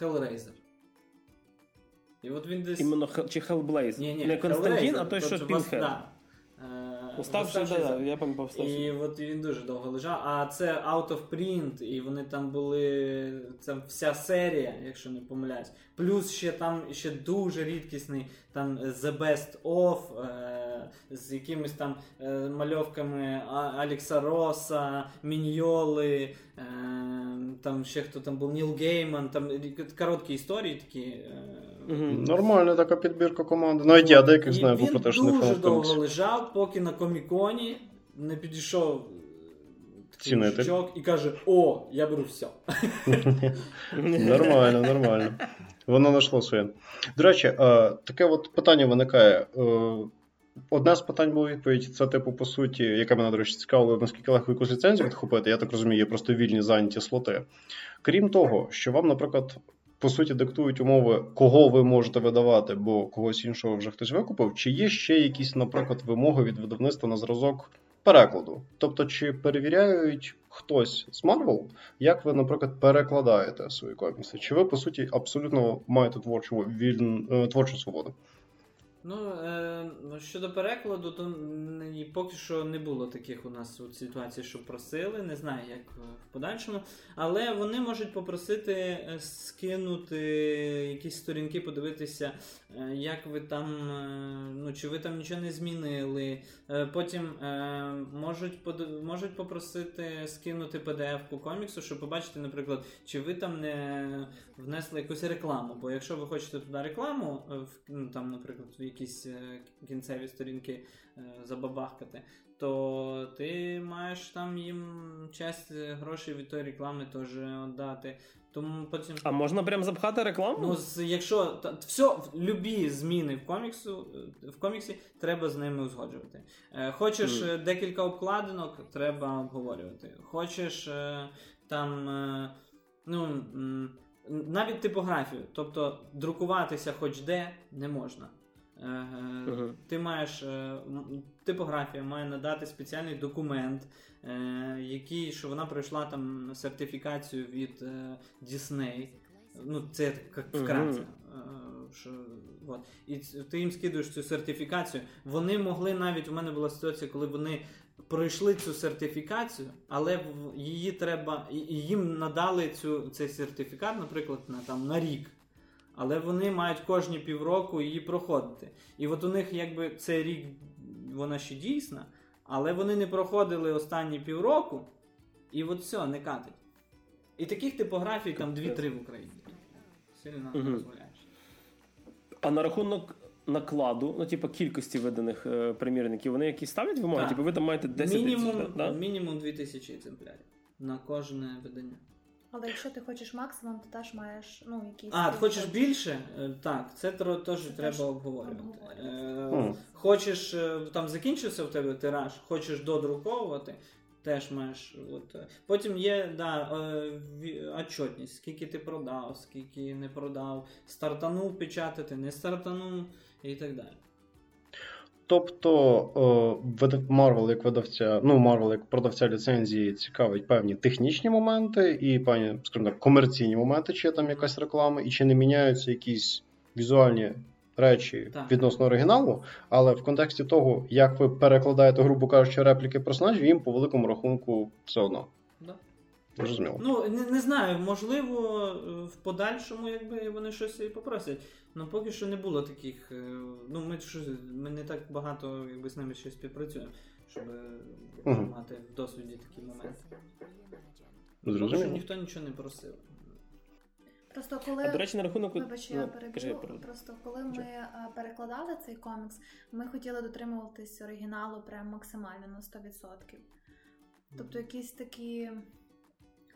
Hellraiser. І от він десь... Іменно хел... чи Hellblazer? Ні, ні, не Константин, а той, що Пінхед. Да. Уставши, да, да, я пам'ятаю, уставши. І от він дуже довго лежав. А це out of print, і вони там були... Це вся серія, якщо не помиляюсь. Плюс ще там ще дуже рідкісний там The Best Of, е, з якимись там е, мальовками Алекса Росса, Міньйоли, е, там ще хто там був, Ніл Гейман, там короткі історії такі. Е, Mm-hmm. Нормальна така підбірка команди. Навіть я деяких знаю, бо про те, що не фанат коміксів. Він дуже довго лежав, поки на Коміконі не підійшов такий мужичок і каже: о, я беру все. Нормально, нормально. Воно знайшло своє. До речі, таке от питання виникає. Одне з питань було відповідь, це типу, по суті, яка мене, до речі, цікавила, наскільки легко якусь ліцензію відхопити, я так розумію, є просто вільні зайняті слоти. Крім того, що вам, наприклад, по суті, диктують умови, кого ви можете видавати, бо когось іншого вже хтось викупив, чи є ще якісь, наприклад, вимоги від видавництва на зразок перекладу? Тобто, чи перевіряють хтось з Marvel, як ви, наприклад, перекладаєте свої комікси? Чи ви, по суті, абсолютно маєте творчу, вільну, творчу свободу? Ну, е, щодо перекладу, то ні, поки що не було таких у нас от ситуацій, що просили, не знаю, як в подальшому, але вони можуть попросити скинути якісь сторінки, подивитися, як ви там, ну, чи ви там нічого не змінили, потім е, можуть, можуть попросити скинути пі ді еф-ку коміксу, щоб побачити, наприклад, чи ви там не внесли якусь рекламу, бо якщо ви хочете туди рекламу, ну, там, наприклад, якісь кінцеві сторінки забабахкати, то ти маєш там їм частину грошей від тої реклами теж віддати. Тому потім... А можна прям запхати рекламу? Ну, якщо та, все, любі зміни в коміксу, в коміксі треба з ними узгоджувати. Хочеш mm. декілька обкладинок, треба обговорювати. Хочеш там, ну, навіть типографію, тобто друкуватися хоч де не можна. Uh-huh. Ти маєш, типографія має надати спеціальний документ, який, що вона пройшла там сертифікацію від Disney. Ну, це як вкратце. Uh-huh. Що, от. І ти їм скидуєш цю сертифікацію. Вони могли навіть, у мене була ситуація, коли вони пройшли цю сертифікацію, але її треба, їм надали цю, цей сертифікат, наприклад, на, там, на рік. Але вони мають кожні півроку її проходити. І от у них якби цей рік вона ще дійсна, але вони не проходили останні півроку, і от все, не катить. І таких типографій там дві-три в Україні. Сильно угу. дозволяєш. А на рахунок накладу, ну типу кількості виданих е, примірників, вони якісь ставлять вимоги? Типу ви там маєте десять мінімум, тисяч, да? Мінімум дві тисячі екземплярів на кожне видання. Але якщо ти хочеш максимум, то теж маєш, ну, якісь... А, ти хочеш більше? Так, це теж треба обговорювати. Mm. Хочеш, там закінчився в тебе тираж, хочеш додруковувати, теж маєш... От. Потім є, да, отчетність, скільки ти продав, скільки не продав, стартанув печатати, не стартанув і так далі. Тобто Marvel як видавця, ну Marvel як продавця ліцензії цікавить певні технічні моменти і певні, скажімо так, комерційні моменти, чи там якась реклама, і чи не міняються якісь візуальні речі так. відносно оригіналу, але в контексті того, як ви перекладаєте, грубо кажучи, репліки персонажів, їм по великому рахунку все одно. Да. Розуміло. Ну, не, не знаю, можливо, в подальшому якби вони щось і попросять. Ну, поки що не було таких, ну, ми, ми не так багато якби, з ними ще співпрацюємо, щоб угу. мати в досвіді такі моменти. Зрозуміло. Тому що ніхто нічого не просив. Просто коли, а, до речі, на рахунок... Вибач, я перебіжу. Просто коли ми перекладали цей комікс, ми хотіли дотримуватись оригіналу прям максимально на сто відсотків. Тобто якісь такі...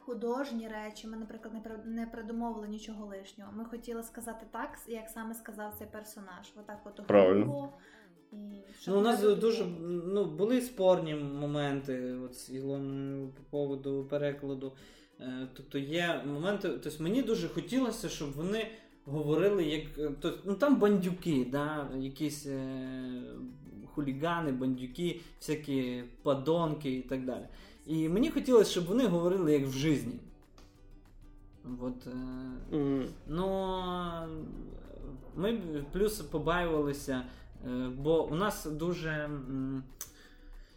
художні речі, ми, наприклад, не придумовували нічого лишнього. Ми хотіли сказати так, як саме сказав цей персонаж. Отак от грубо. Ну, у нас дуже ну, були спорні моменти от, з Ілоною по поводу перекладу. Тобто є моменти, тобто мені дуже хотілося, щоб вони говорили, як тобто, ну, там бандюки, да? Якісь е... хулігани, бандюки, всякі подонки і так далі. І мені хотілося, щоб вони говорили як в житті. От, е... mm. Но ми плюс побаювалися, е... бо у нас дуже, м...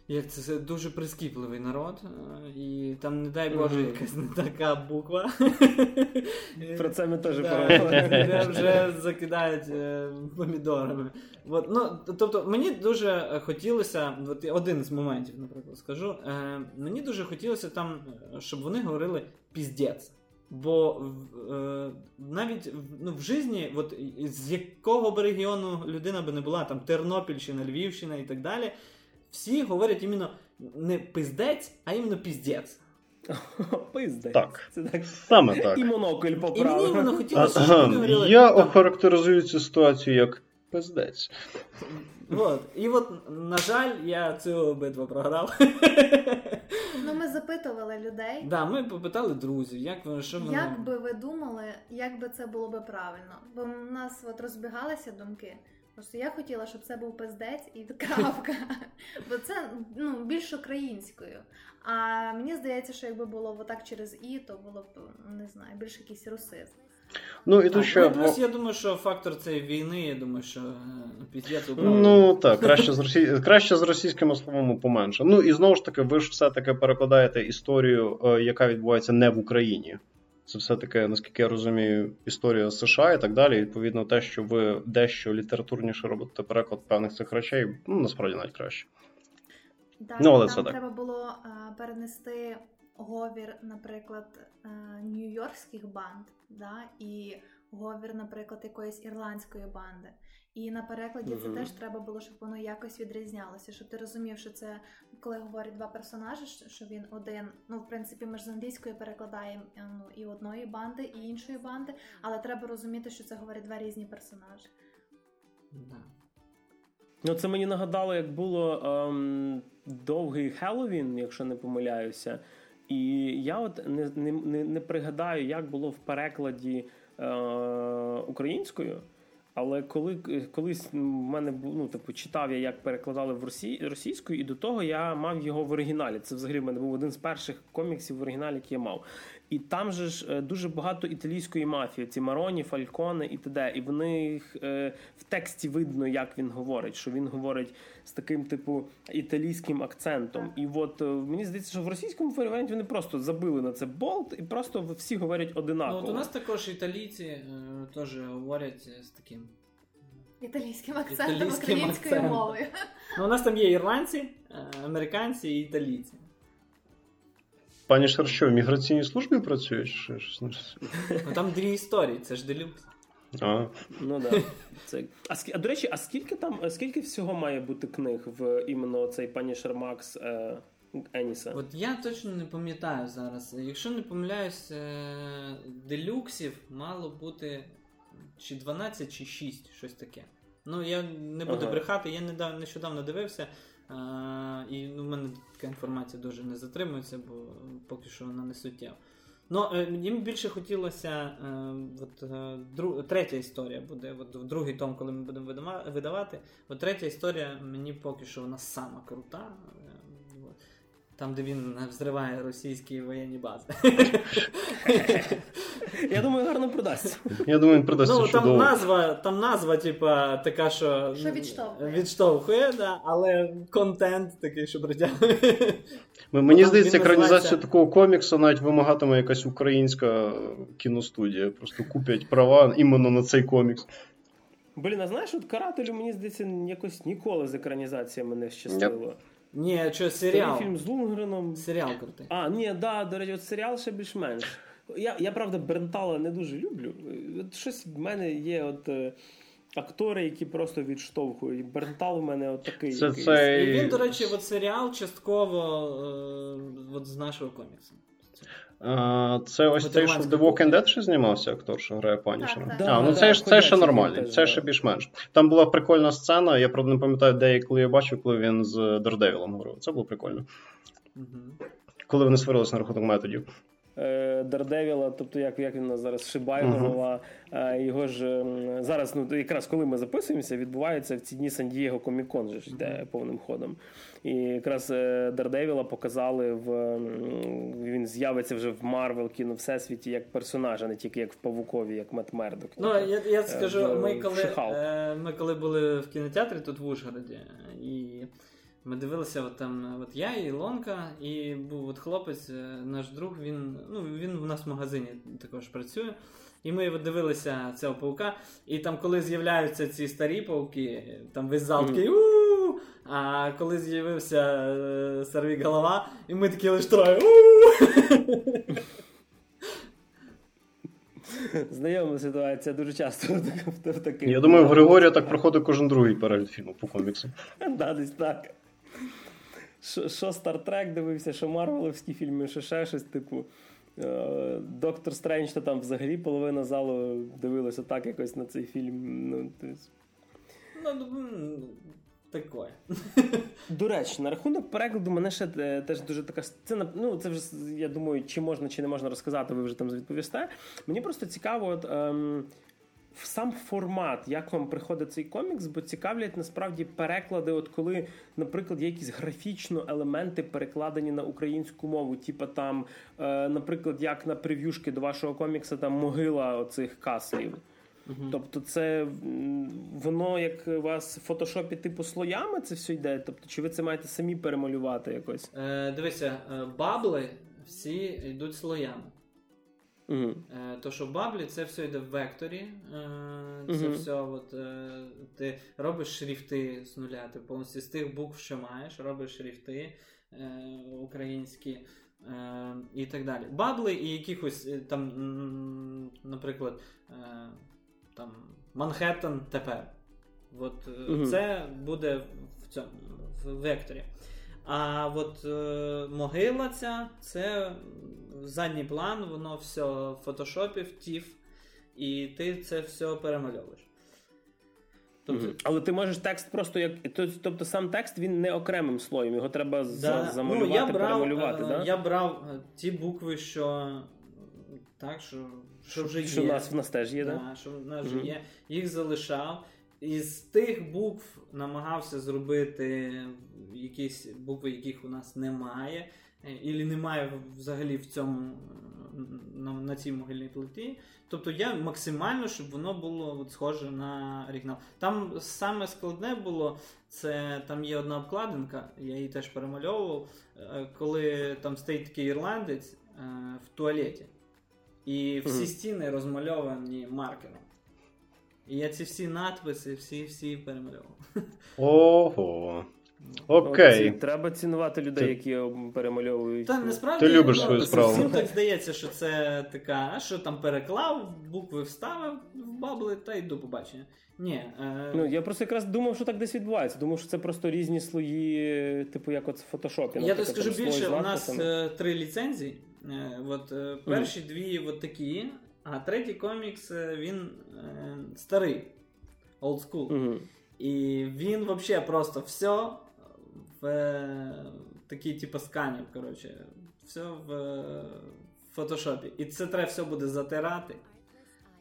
як це, дуже прискіпливий народ, е... і там, не дай Боже, mm-hmm. якась не така буква. Про це ми теж поговоримо. Вже закидають е... помідорами. От, ну, тобто, мені дуже хотілося, от один з моментів, наприклад, скажу, е... мені дуже хотілося там, щоб вони говорили «піздець». Бо е, навіть ну, в житті, от, з якого б регіону людина би не була, там Тернопільщина, Львівщина і так далі, всі говорять іменно не пиздець, а іменно піздець. Пиздець. Так. Це так. Саме так. І монокль поправив. І мені іменно хотілося, щоб вони говорили... Я там... охарактеризую цю ситуацію як пиздець. От. І от, на жаль, я цю битву програв. Ну, ми запитували людей. Так, да, ми попитали друзів, як ви, що вони... Як би ви думали, як би це було би правильно? Бо в нас от розбігалися думки. Просто я хотіла, щоб це був пиздець і крапка. Бо це, ну, більш українською. А мені здається, що якби було отак через «і», то було б, не знаю, більш якийсь русизм. Ну, і то, що... Плюс, я думаю, що фактор цієї війни, я думаю, що піздець управлю. Ну, так, краще з, росі... краще з російськими словами поменше. Ну, і знову ж таки, ви ж все-таки перекладаєте історію, яка відбувається не в Україні. Це все-таки, наскільки я розумію, історія США і так далі. Відповідно, те, що ви дещо літературніше робите переклад певних цих речей, ну, насправді навіть краще. Так, ну, але це так. Треба було перенести... Говір, наприклад, нью-йоркських банд, да, і говір, наприклад, якоїсь ірландської банди. І на перекладі mm-hmm. це теж треба було, щоб воно якось відрізнялося, щоб ти розумів, що це, коли говорять два персонажі, що він один, ну, в принципі, ми ж з англійської перекладаємо, ну, і одної банди, і іншої банди, але треба розуміти, що це говорять два різні персонажі. Mm-hmm. Ну, це мені нагадало, як було ем, довгий Хеллоуін, якщо не помиляюся. І я от не, не, не пригадаю, як було в перекладі е, українською, але коли, колись в мене був, ну, типу, читав я, як перекладали в росі, російською, і до того я мав його в оригіналі. Це взагалі в мене був один з перших коміксів в оригіналі, який я мав. І там же ж дуже багато італійської мафії, ці Мароні, Фальконе і т.д. І в них е, в тексті видно, як він говорить, що він говорить з таким, типу, італійським акцентом. І от е, мені здається, що в російському варіанті вони просто забили на це болт і просто всі говорять одинаково. Ну, от у нас також італійці е, теж говорять з таким... Італійським акцентом, італійським українською акцент. Мовою. Ну, у нас там є ірландці, американці і італійці. Пані Шер, що, в міграційній службі працюєш? Ну, там дві історії, це ж делюкс. А. Ну, да. Це... А, а, до речі, а скільки там, скільки всього має бути книг в іменно цей Punisher макс е, Еніса? От я точно не пам'ятаю зараз. Якщо не помиляюсь, е, делюксів мало бути чи дванадцять, чи шість, щось таке. Ну, я не буду ага. брехати, я недавно, нещодавно дивився. Uh, і ну, в мене така інформація дуже не затримується, бо поки що вона не суттєва. Ну, їм більше хотілося, uh, от, дру... третя історія буде, от, другий том, коли ми будемо видама... видавати, от третя історія, мені поки що вона сама крута. Там, де він взриває російські воєнні бази. Я думаю, гарно продасться. Я думаю, він продасться ну, чудово. Там назва, там назва, типа, така, що... Що відштовхує. Відштовхує, да, але контент такий, що притягує. Мені здається, екранізацію такого коміксу навіть вимагатиме якась українська кіностудія. Просто куплять права іменно на цей комікс. Блін, а знаєш, от «Карателю», мені здається, якось ніколи з екранізаціями не щастило. Ні, що, серіал. Фільм з Лунгреном. Серіал крутий. А, ні, да, до речі, от серіал ще більш-менш. Я, я правда, Бернтала не дуже люблю. От щось в мене є от е, актори, які просто відштовхують. Бернтал в мене от такий. Це, це... І він, до речі, от серіал частково е, от з нашого коміксу. А, це ось цей, що в The Walking Dead ще знімався актор, що грає Панішера. Да, а, ну да, це, ж, це ще нормально, це ще більш-менш. Там була прикольна сцена, я правда не пам'ятаю, де я, коли я бачив, коли він з Дардевілом говорив. Це було прикольно. Угу. Коли вони сварилися на рахунок методів. Дардевіла, тобто як, як він у нас зараз, Шибайнова, uh-huh. його ж зараз, ну якраз коли ми записуємося, відбувається в ці дні Сан-Дієго Комікон же ж йде uh-huh. повним ходом. І якраз Дардевіла показали, в він з'явиться вже в Marvel кіно всесвіті як персонаж, а не тільки як в Павукові, як Мет Мердок. Ну, no, я, я скажу, в, ми, коли, ми коли були в кінотеатрі тут в Ужгороді, і ми дивилися, от там, от я і Ілонка, і був от хлопець, наш друг, він, ну, він в нас в магазині також працює. І ми дивилися цього паука, і там коли з'являються ці старі пауки, там весь зал такий у-у-у, а коли з'явився е- Сорвіголова, і ми такі лише троє у-у-у. Знайома ситуація дуже часто в таких. Я думаю, в Григорія так проходить кожен другий перегляд фільму по коміксу. Так, десь так. Що Стартрек дивився, що марвеловські фільми, що ще щось, типу Доктор Стрендж, то там взагалі половина залу дивилася так якось на цей фільм. Ну, ну таке. До речі, на рахунок перекладу мене ще теж дуже така сцена, ну це вже, я думаю, чи можна, чи не можна розказати, ви вже там відповісте. Мені просто цікаво, от, ем, сам формат, як вам приходить цей комікс, бо цікавлять насправді переклади, от коли, наприклад, є якісь графічно елементи перекладені на українську мову, типа там, е, наприклад, як на прев'юшки до вашого комікса там могила оцих касерів. Угу. Тобто це воно як у вас в фотошопі типу слоями це все йде? Тобто, чи ви це маєте самі перемалювати якось? Е, дивися, бабли всі йдуть слоями. Угу. Е, то, що баблі, це все йде в векторі. Е, це угу. все, от, е, ти робиш шрифти з нуля, ти повністю з тих букв, що маєш, робиш шрифти е, українські. Е, і так далі. Бабли і якихось там, наприклад, е, там, Манхеттен тепер. От, угу. Це буде в цьому в векторі. А от е, могила ця, це задній план, воно все в фотошопі, в тіф, і ти це все перемальовуєш. Тобто, угу. Але ти можеш текст просто як. Тобто сам текст він не окремим слоєм, його треба да. замалювати, ну, я брав, перемалювати. Е, да? Я брав ті букви, що. Так, що, що вже є. Що в нас, в нас теж є, да, да? Що в нас вже mm-hmm. є. Їх залишав. Із тих букв намагався зробити якісь букви, яких у нас немає. Ілі немає взагалі в цьому, на, на цій могильній плиті. Тобто я максимально, щоб воно було от схоже на оригінал. Там саме складне було, це там є одна обкладинка, я її теж перемальовував, коли там стоїть такий ірландець в туалеті. І всі mm-hmm. стіни розмальовані маркером. І я ці всі надписи, всі-всі перемальовував. Ого. Окей. От, треба цінувати людей, ти... які перемальовують. Та, насправді, ти любиш свою справу. Всім так здається, що це така, що там переклав, букви вставив в бабли та йду побачення. Ні. Е... Ну, я просто якраз думав, що так десь відбувається. Думав, що це просто різні слої, типу як от в фотошопі. Я тобі скажу більше, у нас е, три ліцензії. От, перші mm. дві от такі, а третій комікс, він е, старий, old school. Mm. І він взагалі просто все в е, такий типу сканів, коротше, все в е, фотошопі. І це треба все буде затирати,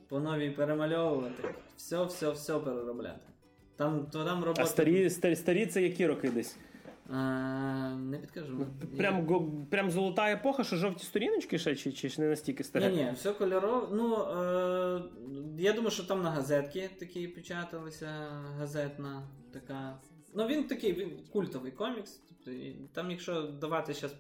по новій перемальовувати, все-все-все переробляти. Там, то, там роботи... А старі, старі, старі це які роки десь? А, не підкажу. Прям, го, прям золота епоха, що жовті сторіночки ще, чи, чи не настільки старе? Ні, ні, все кольорово. Ну, е, я думаю, що там на газетки такі печаталися, газетна така. Ну, він такий, він культовий комікс. Тобто, там, якщо давати зараз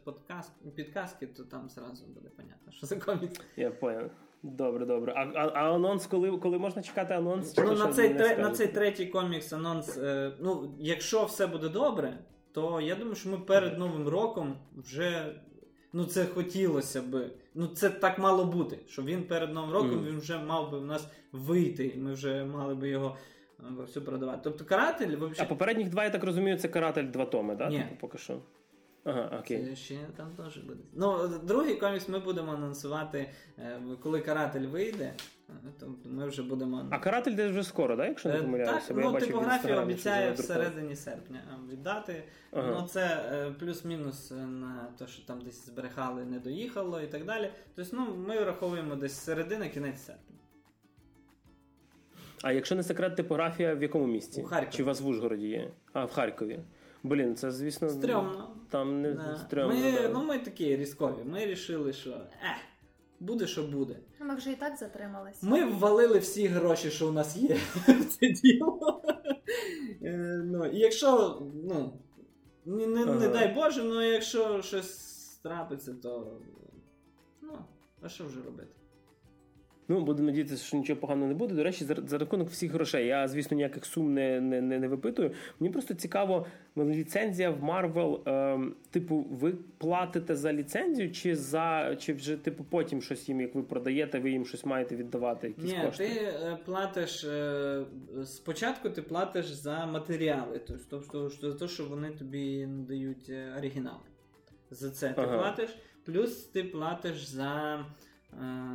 підказки, то там зразу буде понятно, що за комікс. Я понял. Добре, добре. А, а, а анонс, коли, коли можна чекати анонс? Ну, на цей, тре, на цей третій комікс анонс, е, ну, якщо все буде добре, то я думаю, що ми перед Новим роком вже, ну це хотілося би, ну це так мало бути, що він перед Новим роком mm. він вже мав би в нас вийти, і ми вже мали би його все продавати. Тобто каратель... Вообще... А попередніх два, я так розумію, це каратель два томи, так? Да? Ні. Тобто, поки що. Ага, окей. Це ще там теж буде. Ну, другий комікс ми будемо анонсувати, коли «Каратель» вийде. Тобто ми вже будемо... А «Каратель» десь вже скоро, да, якщо не помиляюся? Так, ну, типографія обіцяє в середині серпня віддати. Ага. Ну, це плюс-мінус на те, що там десь зберігали, не доїхало і так далі. Тобто, ну, ми враховуємо десь середина, кінець серпня. А якщо не секрет, типографія в якому місті? У Харкові. Чи у вас в Ужгороді є? А, в Харкові. Блін, це, звісно... Стрьомно. Там не да. стрьомно. Ми, да. Ну, ми такі різкові. Ми вирішили, що... Ех, буде, що буде. Ми вже і так затрималися. Ми ввалили всі гроші, що у нас є в це діло. Ну, і якщо... Ну, не, не, ага. не дай Боже, але якщо щось трапиться, то... Ну, а що вже робити? Ну, будемо надіятися, що нічого поганого не буде. До речі, за, за рахунок всіх грошей. Я, звісно, ніяких сум не, не, не, не випитую. Мені просто цікаво, ліцензія в Marvel, е, типу, ви платите за ліцензію, чи, за, чи вже типу, потім щось їм, як ви продаєте, ви їм щось маєте віддавати, якісь Ні, кошти? Ні, ти платиш, е, спочатку ти платиш за матеріали, тобто за те, що вони тобі надають оригінал. За це ти ага. платиш, плюс ти платиш за... Е,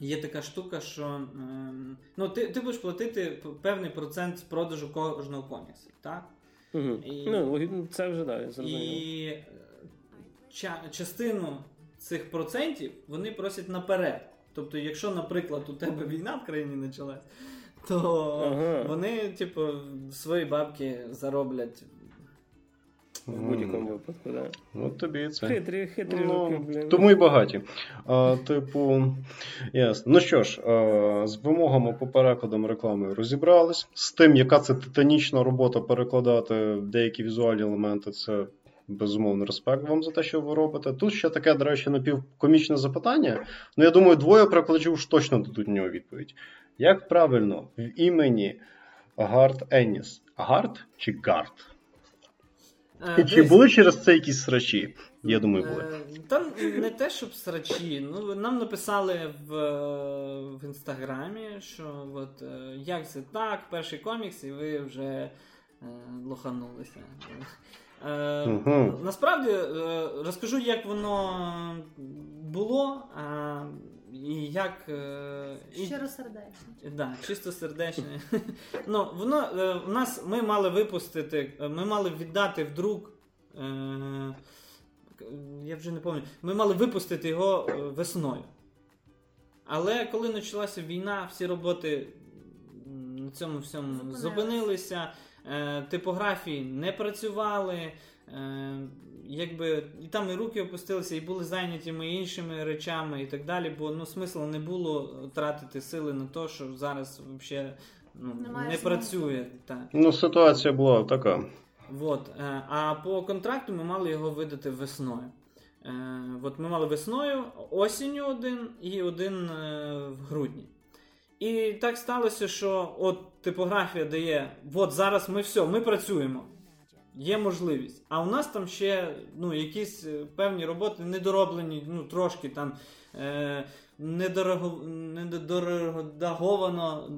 Є така штука, що ну, ти, ти будеш платити певний процент з продажу кожного коміксу, так? Угу. І, ну, це вже так, зрозуміло. І ча- частину цих процентів вони просять наперед. Тобто, якщо, наприклад, у тебе війна в країні почалась, то ага. вони, типу, свої бабки зароблять. В будь-якому випадку, так. Да. От тобі і це. Хитрі, хитрі ну, руки, блін. Тому і багаті. А, типу, ясно. Ну що ж, а, з вимогами по перекладам реклами розібрались. З тим, яка це титанічна робота перекладати деякі візуальні елементи, це безумовно респект вам за те, що ви робите. Тут ще таке, до речі, напівкомічне запитання. Ну, я думаю, двоє перекладачів ж точно дадуть в нього відповідь. Як правильно в імені Гарт Еніс? Гарт чи Гарт? А, Чи десь... були через це якісь срачі? Я думаю, були. Та не те, щоб срачі. Ну, нам написали в, в інстаграмі, що от, як це так, перший комікс, і ви вже е, лоханулися. Е, угу. Насправді, е, розкажу, як воно було, а, і як... Е, і... Щиросердечно. Так, да, чисто сердечно. Ну, воно, е, у нас, ми мали випустити, ми мали віддати вдруг, е, я вже не пам'ятаю, ми мали випустити його весною. Але коли почалася війна, всі роботи на цьому всьому зупинилися, зупинилися е, типографії не працювали, е, якби, і там і руки опустилися, і були зайняті ми іншими речами і так далі, бо ну, смисла не було тратити сили на те, що зараз взагалі ну, не працює. Так. Ну, ситуація була така. От. А по контракту ми мали його видати весною. От ми мали весною, осінню один і один в грудні. І так сталося, що от типографія дає, от зараз ми все, ми працюємо. Є можливість. А у нас там ще ну, якісь певні роботи недороблені, ну трошки там е- недорого, недороговано,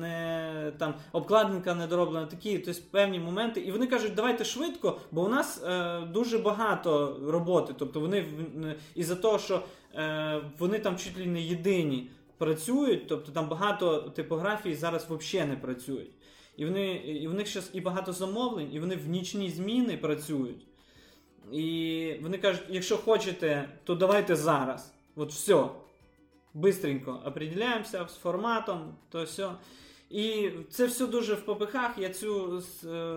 не, там, обкладинка недороблена, такі тобто, певні моменти. І вони кажуть, давайте швидко, бо у нас е- дуже багато роботи. Тобто вони е- із-за того, що е- вони там чуть ли не єдині працюють, тобто там багато типографій зараз взагалі не працюють. І, вони, і в них зараз і багато замовлень, і вони в нічні зміни працюють. І вони кажуть, якщо хочете, то давайте зараз. От все. Бистренько определяємося з форматом, то все. І це все дуже в попихах. Я цю е,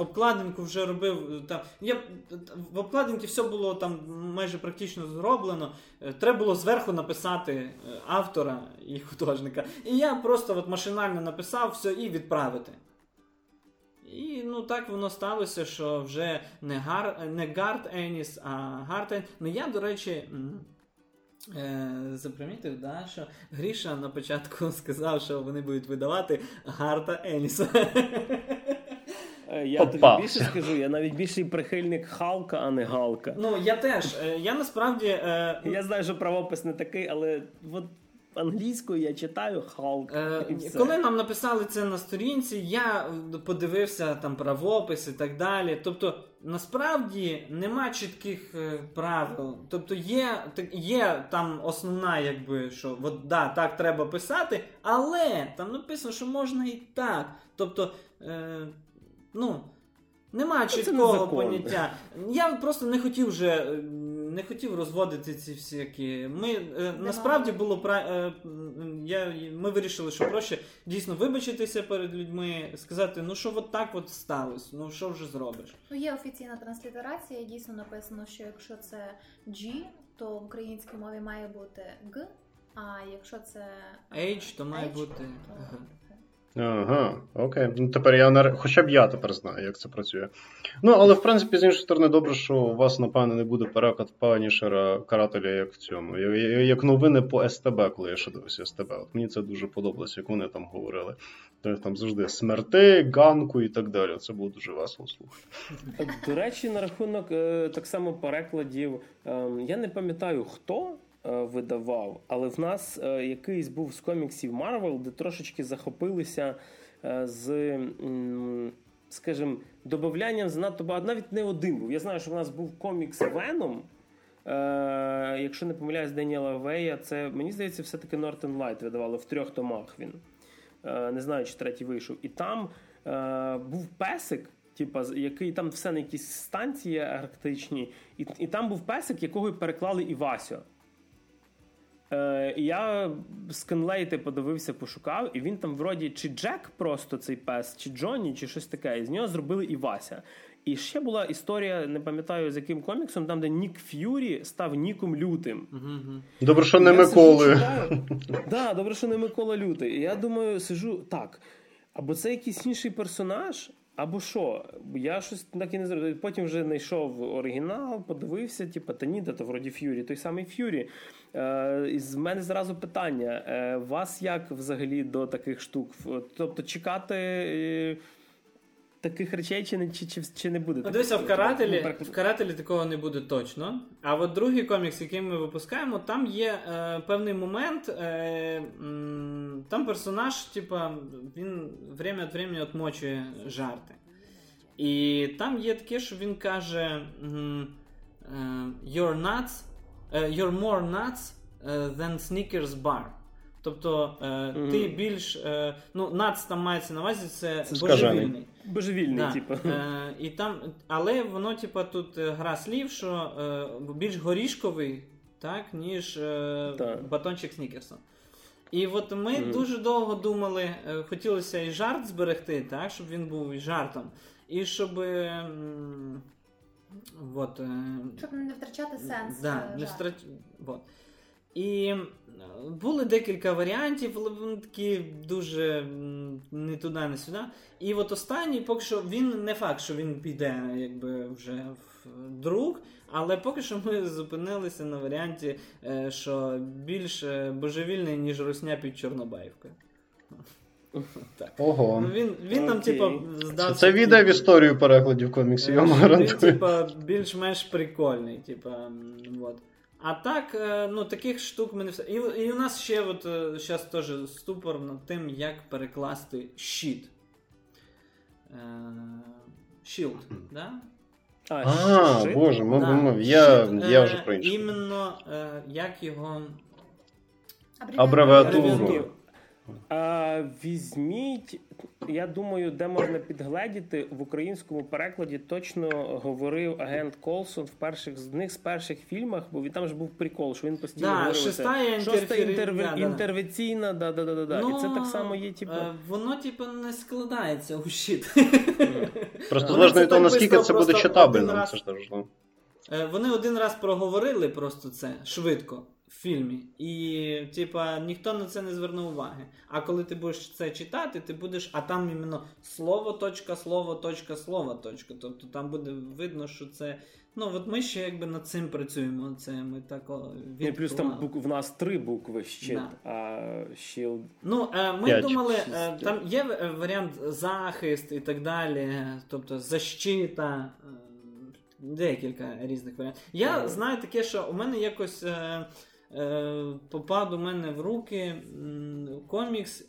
обкладинку вже робив. Там, я, в обкладинці все було там майже практично зроблено. Треба було зверху написати автора і художника. І я просто от машинально написав все і відправити. І ну так воно сталося, що вже не, гар, не Гарт Еніс, а Гарт Еніс. Ну я, до речі... Е, запримітив, да, що Гріша на початку сказав, що вони будуть видавати Гарта Еніса. Я тобі більше скажу, я навіть більший прихильник Халка, а не Галка. Ну, я теж. Я насправді... Е... Я знаю, що правопис не такий, але от англійською я читаю Халк. Е, коли нам написали це на сторінці, я подивився там правопис і так далі. Тобто, насправді, нема чітких е, правил. Тобто, є, так, є там основна, якби, що от, да, так треба писати, але там написано, що можна і так. Тобто, е, ну, нема чіткого поняття. Я просто не хотів вже... Не хотів розводити ці всякі. Ми е, насправді було пра е, я ми вирішили, що проще дійсно вибачитися перед людьми, сказати, ну що от так от сталося, ну що вже зробиш. Ну є офіційна транслітерація, дійсно написано, що якщо це G, то в українській мові має бути G, а якщо це H, то має H, бути то... Ага. Ага, окей. Ну тепер я на... хоча б я тепер знаю, як це працює. Ну, але в принципі, з іншої сторони, добре, що у вас, напевно, не буде переклад Панішера Карателя, як в цьому. Як новини по ес те бе, коли я ще дивився ес те бе. От мені це дуже подобалось, як вони там говорили. Там завжди смерти, ганку і так далі. Це було дуже весело слухати. До речі, на рахунок так само перекладів. Я не пам'ятаю, хто видавав, але в нас е, якийсь був з коміксів Marvel, де трошечки захопилися е, з, м, скажімо, додаванням занадто багато, навіть не один був. Я знаю, що в нас був комікс Venom, е, якщо не помиляюсь, Деніела Вея, це, мені здається, все-таки Northern Light видавали, в трьох томах він. Е, не знаю, чи третій вийшов. І там е, був песик, типа, який там все на якісь станції арктичні, і, і там був песик, якого переклали Івасю. Я сканлейти подивився, пошукав, і він там вроді чи Джек просто цей пес, чи Джонні, чи щось таке, і з нього зробили Івася. І ще була історія, не пам'ятаю з яким коміксом, там де Нік Ф'юрі став Ніком Лютим. Добре, що не Миколи. Так, добре, що не Микола Лютий. І я думаю, сижу, так, або це якийсь інший персонаж, або що? Я щось так і не зрозумів. Потім вже знайшов оригінал, подивився, типу, та ні, то вроді Ф'юрі, той самий Ф'юрі. Е, і з мене зразу питання. Е, вас як взагалі до таких штук? Тобто чекати е, таких речей чи не, чи, чи, чи не буде? Ну, дивися, в карателі, в карателі такого не буде точно. А от другий комікс, який ми випускаємо, там є е, певний момент. Е, м, там персонаж, типа, він время від времени отмочує жарти. І там є таке, що він каже «You're nuts». You're more nuts than Snickers bar. Тобто, mm-hmm. ти більш... Ну, nuts там мається на увазі, це, це божевільний. Божевільний, да. Типу. І там, але воно, типу, тут гра слів, що більш горішковий, так, ніж так. батончик Снікерса. І от ми mm-hmm. дуже довго думали, хотілося і жарт зберегти, так, щоб він був і жартом. І щоб... Вот, щоб не втрачати сенс. Да, не втрач... вот. І були декілька варіантів, але вони такі дуже не туди, не сюди. І от останній, поки що, він не факт, що він піде якби вже в друк, але поки що ми зупинилися на варіанті, що більш божевільний, ніж русня під Чорнобаївкою. Так. Ого. Він, він нам, типу, здався... Це відео в історію перекладів коміксів, я гарантую. Він, типа, більш-менш прикольний, типа, вот. А так, ну, таких штук ми не все... І, і у нас ще, от, зараз теж ступор над тим, як перекласти щит. Shield, да? А, а боже, ми, да. Ми, я, я вже про інше. Іменно, як його... Абревіатуру. А, візьміть, я думаю, де можна підгледіти, в українському перекладі точно говорив агент Колсон в перших з них з перших фільмах, бо він там ж був прикол, що він постійно да, говорив шеста інтерфер... інтерв... да, да. інтервенційна, да, да, да, да. Ну, і це так само є, типу... Воно, типу, не складається у щит. Просто залежно від того, наскільки це буде читабельно. Вони один раз проговорили просто це, швидко. В фільмі. І, типа, ніхто на це не звернув уваги. А коли ти будеш це читати, ти будеш... А там іменно слово, точка, слово, точка, слово, точка. Тобто там буде видно, що це... Ну, от ми ще якби над цим працюємо. Це ми так відкували. І плюс там бук... в нас три букви щит. Да. А щит... Ну, ми п'ять, думали, шість. Там є варіант захист і так далі. Тобто защита. Декілька різних варіантів. Я знаю таке, що у мене якось... попав до мене в руки комікс,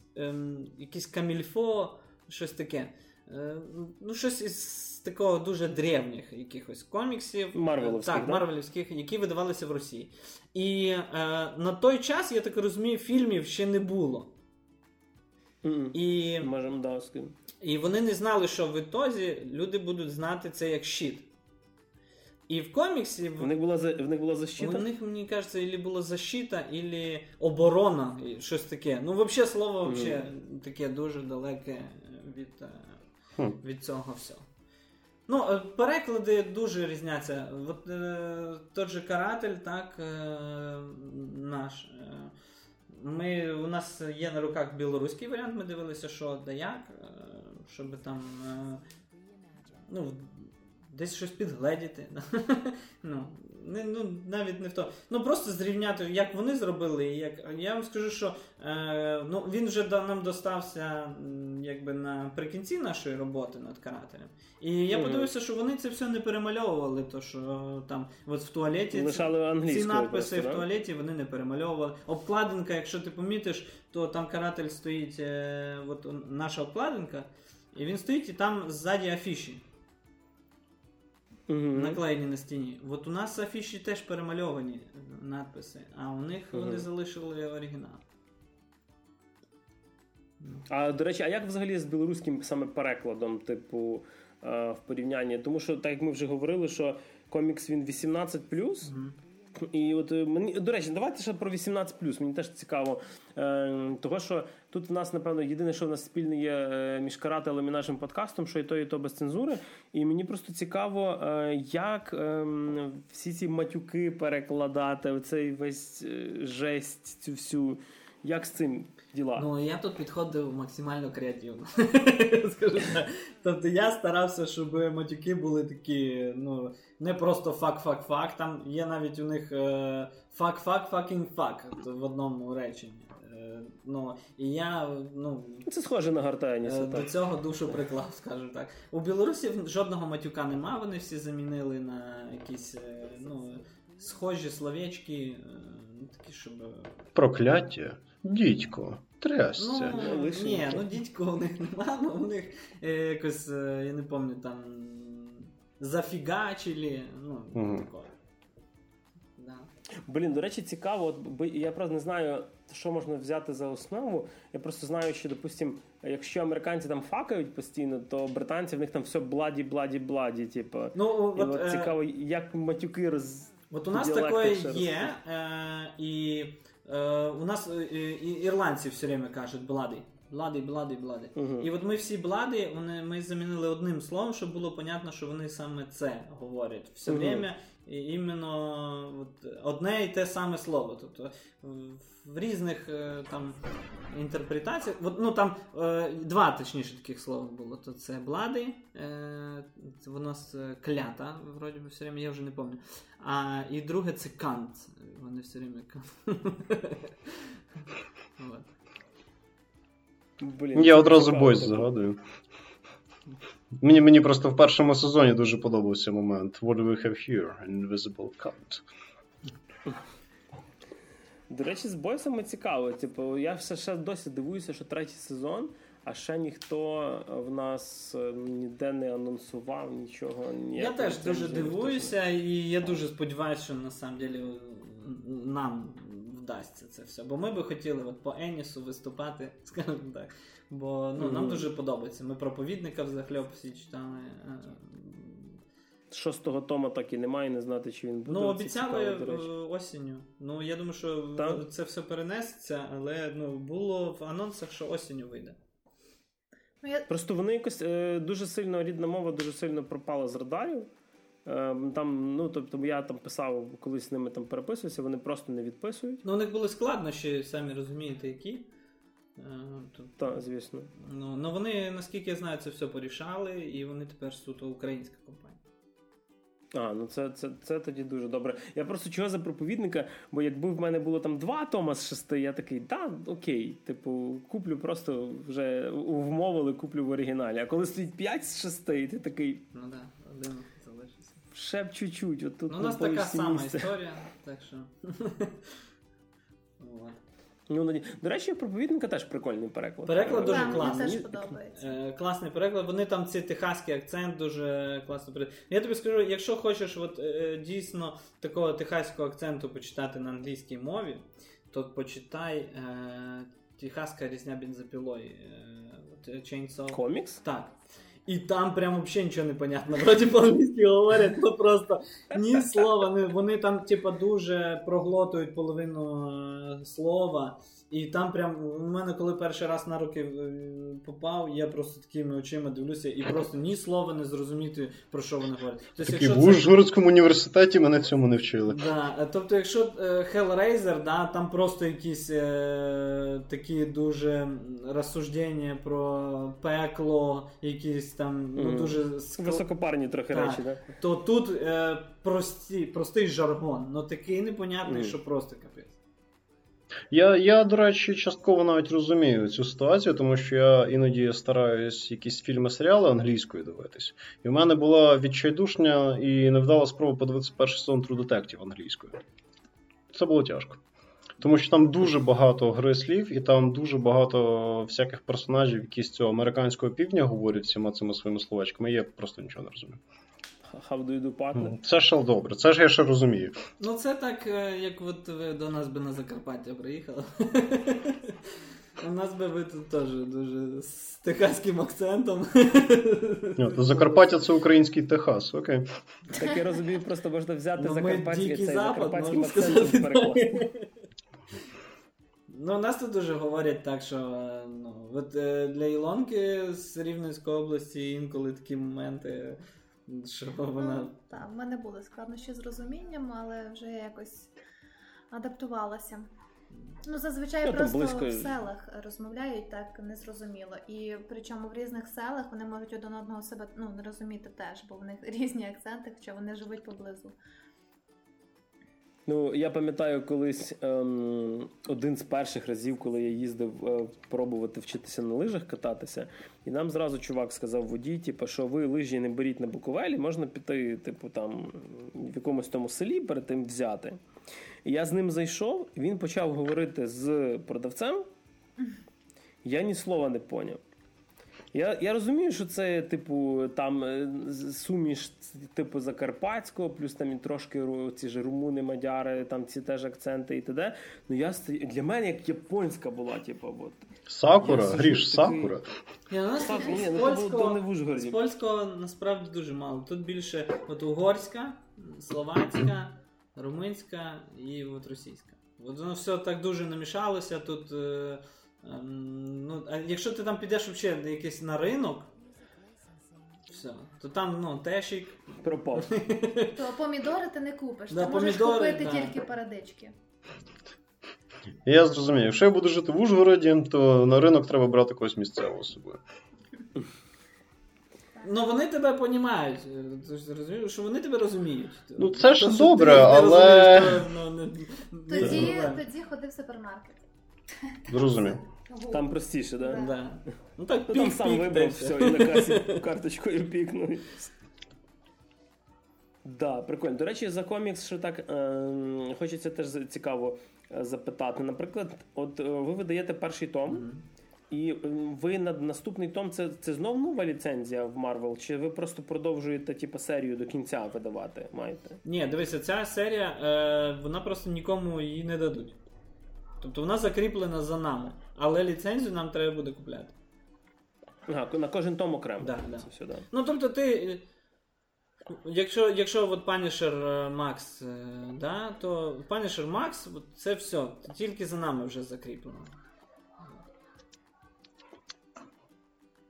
якийсь камільфо, щось таке. Ну, щось із такого дуже древніх якихось коміксів. Марвелівських, так, да? Марвелівських, які видавалися в Росії. І е, на той час, я так розумію, фільмів ще не було. Mm-mm. І, можем, да, і вони не знали, що в ітозі люди будуть знати це як щит. І в коміксі... В них була, за, в них була защита? У них, мені кажеться, ілі була защита, ілі оборона, щось таке. Ну, взагалі, слово вообще, mm. таке дуже далеке від... від цього всього. Ну, переклади дуже різняться. От, е, тот же Каратель, так, е, наш. Е, ми, у нас є на руках білоруський варіант, ми дивилися, що да як, е, щоб там, е, ну, десь щось підгледіти. Ну, не, ну, навіть не в то. Ну, просто зрівняти, як вони зробили. Як... Я вам скажу, що е, ну, він вже до, нам достався якби наприкінці нашої роботи над Карателем. І я mm-hmm. подивився, що вони це все не перемальовували. То, що там от в туалеті ці, ці надписи просто, в туалеті вони не перемальовували. Обкладинка, якщо ти помітиш, то там Каратель стоїть, е, от наша обкладинка, і він стоїть, і там ззаді афіші. Mm-hmm. Наклеєні на стіні. От у нас афіші теж перемальовані надписи, а у них mm-hmm. вони залишили оригінал. А, до речі, а як взагалі з білоруським саме перекладом, типу, е, в порівнянні? Тому що, так як ми вже говорили, що комікс він вісімнадцять плюс, mm-hmm. і от мені, до речі, давайте ще про вісімнадцять плюс, мені теж цікаво. Е, того, що тут в нас, напевно, єдине, що в нас спільне є між Карателем і нашим подкастом, що і то, і то без цензури. І мені просто цікаво, е, як е, всі ці матюки перекладати, оцей весь е, жесть, цю всю, як з цим діла? Ну, я тут підходив максимально креативно. Скажу так. Тобто я старався, щоб матюки були такі, ну, не просто фак-фак-фак, там є навіть у них фак-фак-факінг-фак в одному реченні. Ну, і я, ну... Це схоже на Гарта Еніса. До цього душу приклав, скажу так. У білорусів жодного матюка нема, вони всі замінили на якісь, ну, схожі словечки, такі, щоб... Прокляття, дідько, трясся. Ну, ні, ну дідько у них нема, але у них якось, я не пам'ятаю, там, зафігачили, ну, mm. такого. Да. Блін, до речі, цікаво, от, я просто не знаю, що можна взяти за основу. Я просто знаю, що, допустим, якщо американці там факають постійно, то британці, в них там все бладі-бладі-бладі, типу. Ну, от, от, цікаво, е... як матюки роз... От у нас таке є, е, і е, у нас і, і ірландці все время кажуть блади, блади, блади, блади. Угу. І от ми всі блади, вони, ми замінили одним словом, щоб було понятно, що вони саме це говорять. Все угу. время і іменно от, одне і те саме слово. Тобто в різних там інтерпретаціях, от, ну там е, два точніше таких слова було, то це блади, е, воно з клята, вроді би все время, я вже не пам'ятаю. А і друге це кант, вони все время кант. Я одразу бойс згадую. Мені, мені просто в першому сезоні дуже подобався момент. What do we have here? Invisible cunt. До речі, з бойсами цікаво. Типу, я ще, ще досі дивуюся, що третій сезон, а ще ніхто в нас ніде не анонсував нічого. Я теж дуже дивуюся, і я дуже сподіваюся, що насправді нам вдасться це все. Бо ми би хотіли от по Енісу виступати, скажімо так. Бо ну, mm-hmm. нам дуже подобається. Ми проповідника взахльоб всі читали. Шостого тома так і немає, не знати, чи він буде. Ну, обіцяли осінню. Ну, я думаю, що так? Це все перенесеться, але ну, було в анонсах, що осінню вийде. Просто вони якось е, дуже сильно, рідна мова дуже сильно пропала з радарів. Там, ну, тобто я там писав, колись з ними там переписувався, вони просто не відписують. Ну, у них були складнощі, самі розумієте, які. Так, звісно. Ну, ну, вони, наскільки я знаю, це все порішали, і вони тепер суто українська компанія. А, ну це, це, це тоді дуже добре. Я просто чого за проповідника, бо якби в мене було там два тома з шести, я такий, да, окей, типу, куплю просто, вже вмовили, куплю в оригіналі. А коли стоїть п'ять з шести, ти такий... Ну так, да, один залишився. Ще б чуть-чуть. От тут ну, у нас така сама історія, так що... Вот. Ну, до речі, проповідника теж прикольний переклад. Переклад дуже да, класний. Мені теж подобається. Класний переклад. Вони там цей техаський акцент дуже класно передають. Я тобі скажу, якщо хочеш от, дійсно такого техаського акценту почитати на англійській мові, то почитай е, «Техаська різня бензопілою». Е, комікс? Так. І там прям взагалі нічого не понятно. Вроді по-англійськи говорять, ну просто ні слова. Вони, вони там типа дуже проглотують половину е, слова. І там прям, у мене коли перший раз на руки попав, я просто такими очима дивлюся і просто ні слова не зрозуміти, про що вони говорять. Тобто, так і в Ужгородському це... університеті мене цьому не вчили. Да, тобто якщо Hellraiser, да, там просто якісь е, такі дуже розсуждення про пекло, якісь там ну, mm-hmm. дуже... Скл... Високопарні трохи да. речі, так? Да? То тут е, прості, простий жаргон, але такий непонятний, mm-hmm. що просто капець. Я, я, до речі, частково навіть розумію цю ситуацію, тому що я іноді стараюсь якісь фільми, серіали англійською дивитись. І в мене була відчайдушня і невдала спроба подивитися перший сезон True Detective англійською. Це було тяжко. Тому що там дуже багато гри слів, і там дуже багато всяких персонажів, які з цього американського півдня говорять всіма цими своїми словечками, я просто нічого не розумію. How do you do partner? Це ж добре, це ж я ще розумію. Ну це так, як от ви до нас би на Закарпаття приїхали. У нас би ви тут теж дуже з техаським акцентом. Ні, Закарпаття це український Техас, окей. Так я розумію, просто можна взяти закарпатський і цей закарпатським акцентом перекласти. Ну, у нас тут дуже говорять так, що ну, от, для Ілонки з Рівненської області інколи такі моменти... Що вона... ну, так, в мене були складнощі з розумінням, але вже я якось адаптувалася. Ну, зазвичай я просто близько... в селах розмовляють так незрозуміло. І причому в різних селах вони можуть один одного себе ну, не розуміти теж, бо в них різні акценти, хоча вони живуть поблизу. Ну, я пам'ятаю колись ем, один з перших разів, коли я їздив е, пробувати вчитися на лижах кататися, і нам зразу чувак сказав водій, типу, що ви лижі не беріть на Буковелі, можна піти, типу, там, в якомусь тому селі перед тим взяти. І я з ним зайшов, він почав говорити з продавцем, я ні слова не поняв. Я, я розумію, що це, типу, там суміш, типу, закарпатського, плюс там і трошки ці ж румуни, мадяри, там ці теж акценти і т.д. Ну, я для мене як японська була, типу, от. Сакура, я, Гріш, такий... Сакура. Ні, ну, нас Сакура. Ні, польського, з польського насправді дуже мало. Тут більше от угорська, словацька, румунська і от російська. От воно все так дуже намішалося, тут... Е... Ну, а якщо ти там підеш взагалі якийсь на ринок, все, то там, ну, тешік пропав. То помідори ти не купиш, да, ти можеш помідори, купити да. тільки парадички. Я зрозумів, якщо я буду жити в Ужгороді, то на ринок треба брати когось місцевого з собою. Ну, вони тебе понімають, що вони тебе розуміють. Ну, це ж то, добре, ти, але... Розумієш, то, ну, не... тоді, тоді ходи в супермаркет. Зрозумів. Там простіше, да? Да. Ну так, пік, ну, там сам пік, вибрав, все, і на касі карточкою пікнув. Так, да, прикольно. До речі, за комікс, що так, е, хочеться теж цікаво запитати. Наприклад, от ви видаєте перший том, mm-hmm. і ви на наступний том, це, це знов нова ліцензія в Marvel, чи ви просто продовжуєте типу, серію до кінця видавати маєте? Ні, дивися, ця серія, е, вона просто нікому її не дадуть. Тобто вона закріплена за нами, але ліцензію нам треба буде купляти. Ага, на кожен том окремо. Да, да. Все, да. Ну, тобто ти, якщо, якщо от Punisher макс, да, то Punisher макс, це все, тільки за нами вже закріплено.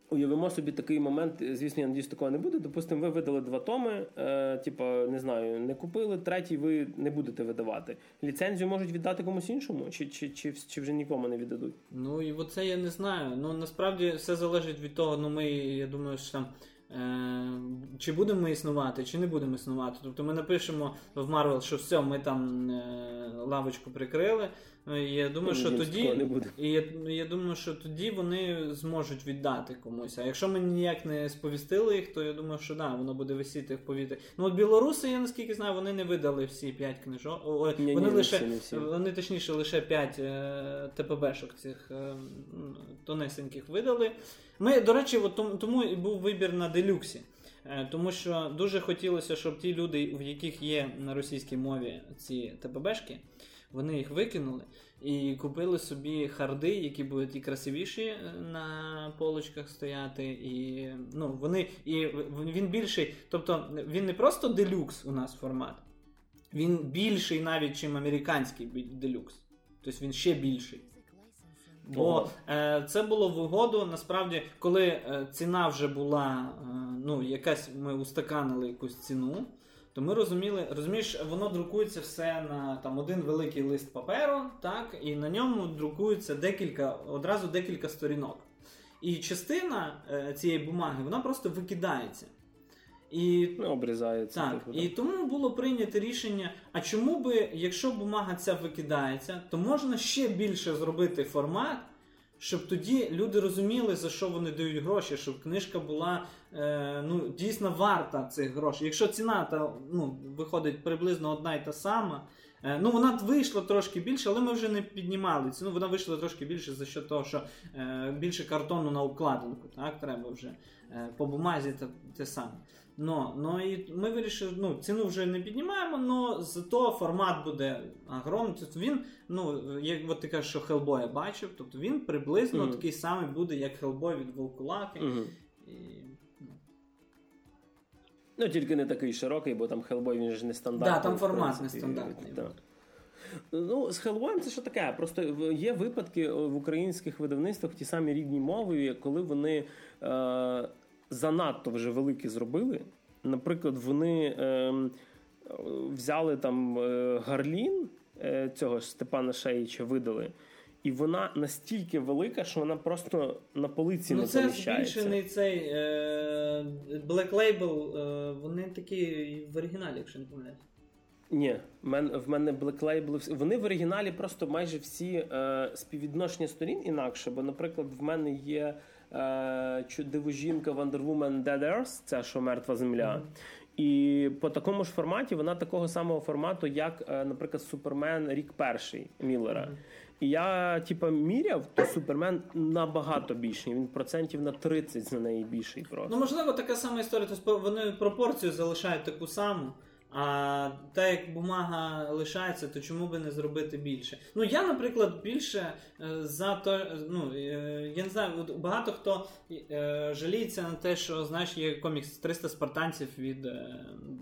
Уявимо собі такий момент, звісно, я надіюсь, такого не буде. Допустимо, ви видали два томи, е, типу, не знаю, не купили, третій ви не будете видавати. Ліцензію можуть віддати комусь іншому? Чи, чи, чи, чи вже нікому не віддадуть? Ну, і оце я не знаю. Ну, насправді, все залежить від того, ну, ми, я думаю, що там Чи будемо ми існувати, чи не будемо існувати. Тобто ми напишемо в Marvel, що все, ми там лавочку прикрили. І я думаю, що тоді, і я, я думаю, що тоді вони зможуть віддати комусь. А якщо ми ніяк не сповістили їх, то я думаю, що да, воно буде висіти в повітрі. Ну от білоруси, я наскільки знаю, вони не видали всі п'ять книжок. О, ні, вони, ні, лише, не всі. Вони точніше лише п'ять е, ТПБшок цих е, тонесеньких видали. Ми, до речі, от, тому і був вибір на делюксі. Тому що дуже хотілося, щоб ті люди, в яких є на російській мові ці ТПБшки, вони їх викинули і купили собі харди, які будуть і красивіші на полочках стояти, і, ну, вони, і він більший, тобто він не просто делюкс у нас формат, він більший навіть, чим американський делюкс, тобто він ще більший. Бо е, це було в угоду, насправді, коли е, ціна вже була, е, ну, якась, ми устаканили якусь ціну, то ми розуміли, розумієш, воно друкується все на там один великий лист паперу, так, і на ньому друкується декілька, одразу декілька сторінок. І частина е, цієї бумаги, вона просто викидається. І, ну, обрізається. Так, так, і тому було прийнято рішення, а чому би, якщо бумага ця викидається, то можна ще більше зробити формат, щоб тоді люди розуміли, за що вони дають гроші, щоб книжка була е, ну, дійсно варта цих грошей. Якщо ціна та, ну, виходить приблизно одна і та сама, е, ну вона вийшла трошки більше, але ми вже не піднімали ціну, вона вийшла трошки більше за що того, що е, більше картону на обкладинку, так, треба вже е, по бумазі та те саме. Но, но і ми вирішили, ну, ціну вже не піднімаємо, но зато формат буде огромний. Тобто він, ну, як от ти кажеш, що Хеллбоя бачив, тобто він приблизно mm-hmm. такий самий буде, як Хеллбой від Вовкулаки. Mm-hmm. І, ну. ну, тільки не такий широкий, бо там Хеллбой, він ж не стандартний. Так, да, там формат не стандартний. Ну, з Хеллбоєм це що таке? Просто є випадки в українських видавництвах, ті самі рідні мови, коли вони... Е- занадто вже великі зробили. Наприклад, вони е, взяли там е, Гарлін, е, цього ж Степана Шеїча видали, і вона настільки велика, що вона просто на полиці ну, не поміщається. Ну це збільшений цей е, Black Label, е, вони такі в оригіналі, якщо не помиляюсь. Ні, в мене Black Label, вони в оригіналі просто майже всі е, співвідношення сторін інакше, бо, наприклад, в мене є Дивожінка Wonder Woman Dead Earth, це що мертва земля. Mm-hmm. І по такому ж форматі, вона такого самого формату, як, наприклад, Супермен рік перший Міллера. Mm-hmm. І я, типа, міряв, то Супермен набагато більший. Він процентів на тридцять на неї більший просто. Ну, можливо, така сама історія. Тобто вони пропорцію залишають таку саму. А та як бумага лишається, то чому би не зробити більше? Ну я, наприклад, більше за то, ну я не знаю, багато хто жаліється на те, що, знаєш, є комікс триста спартанців від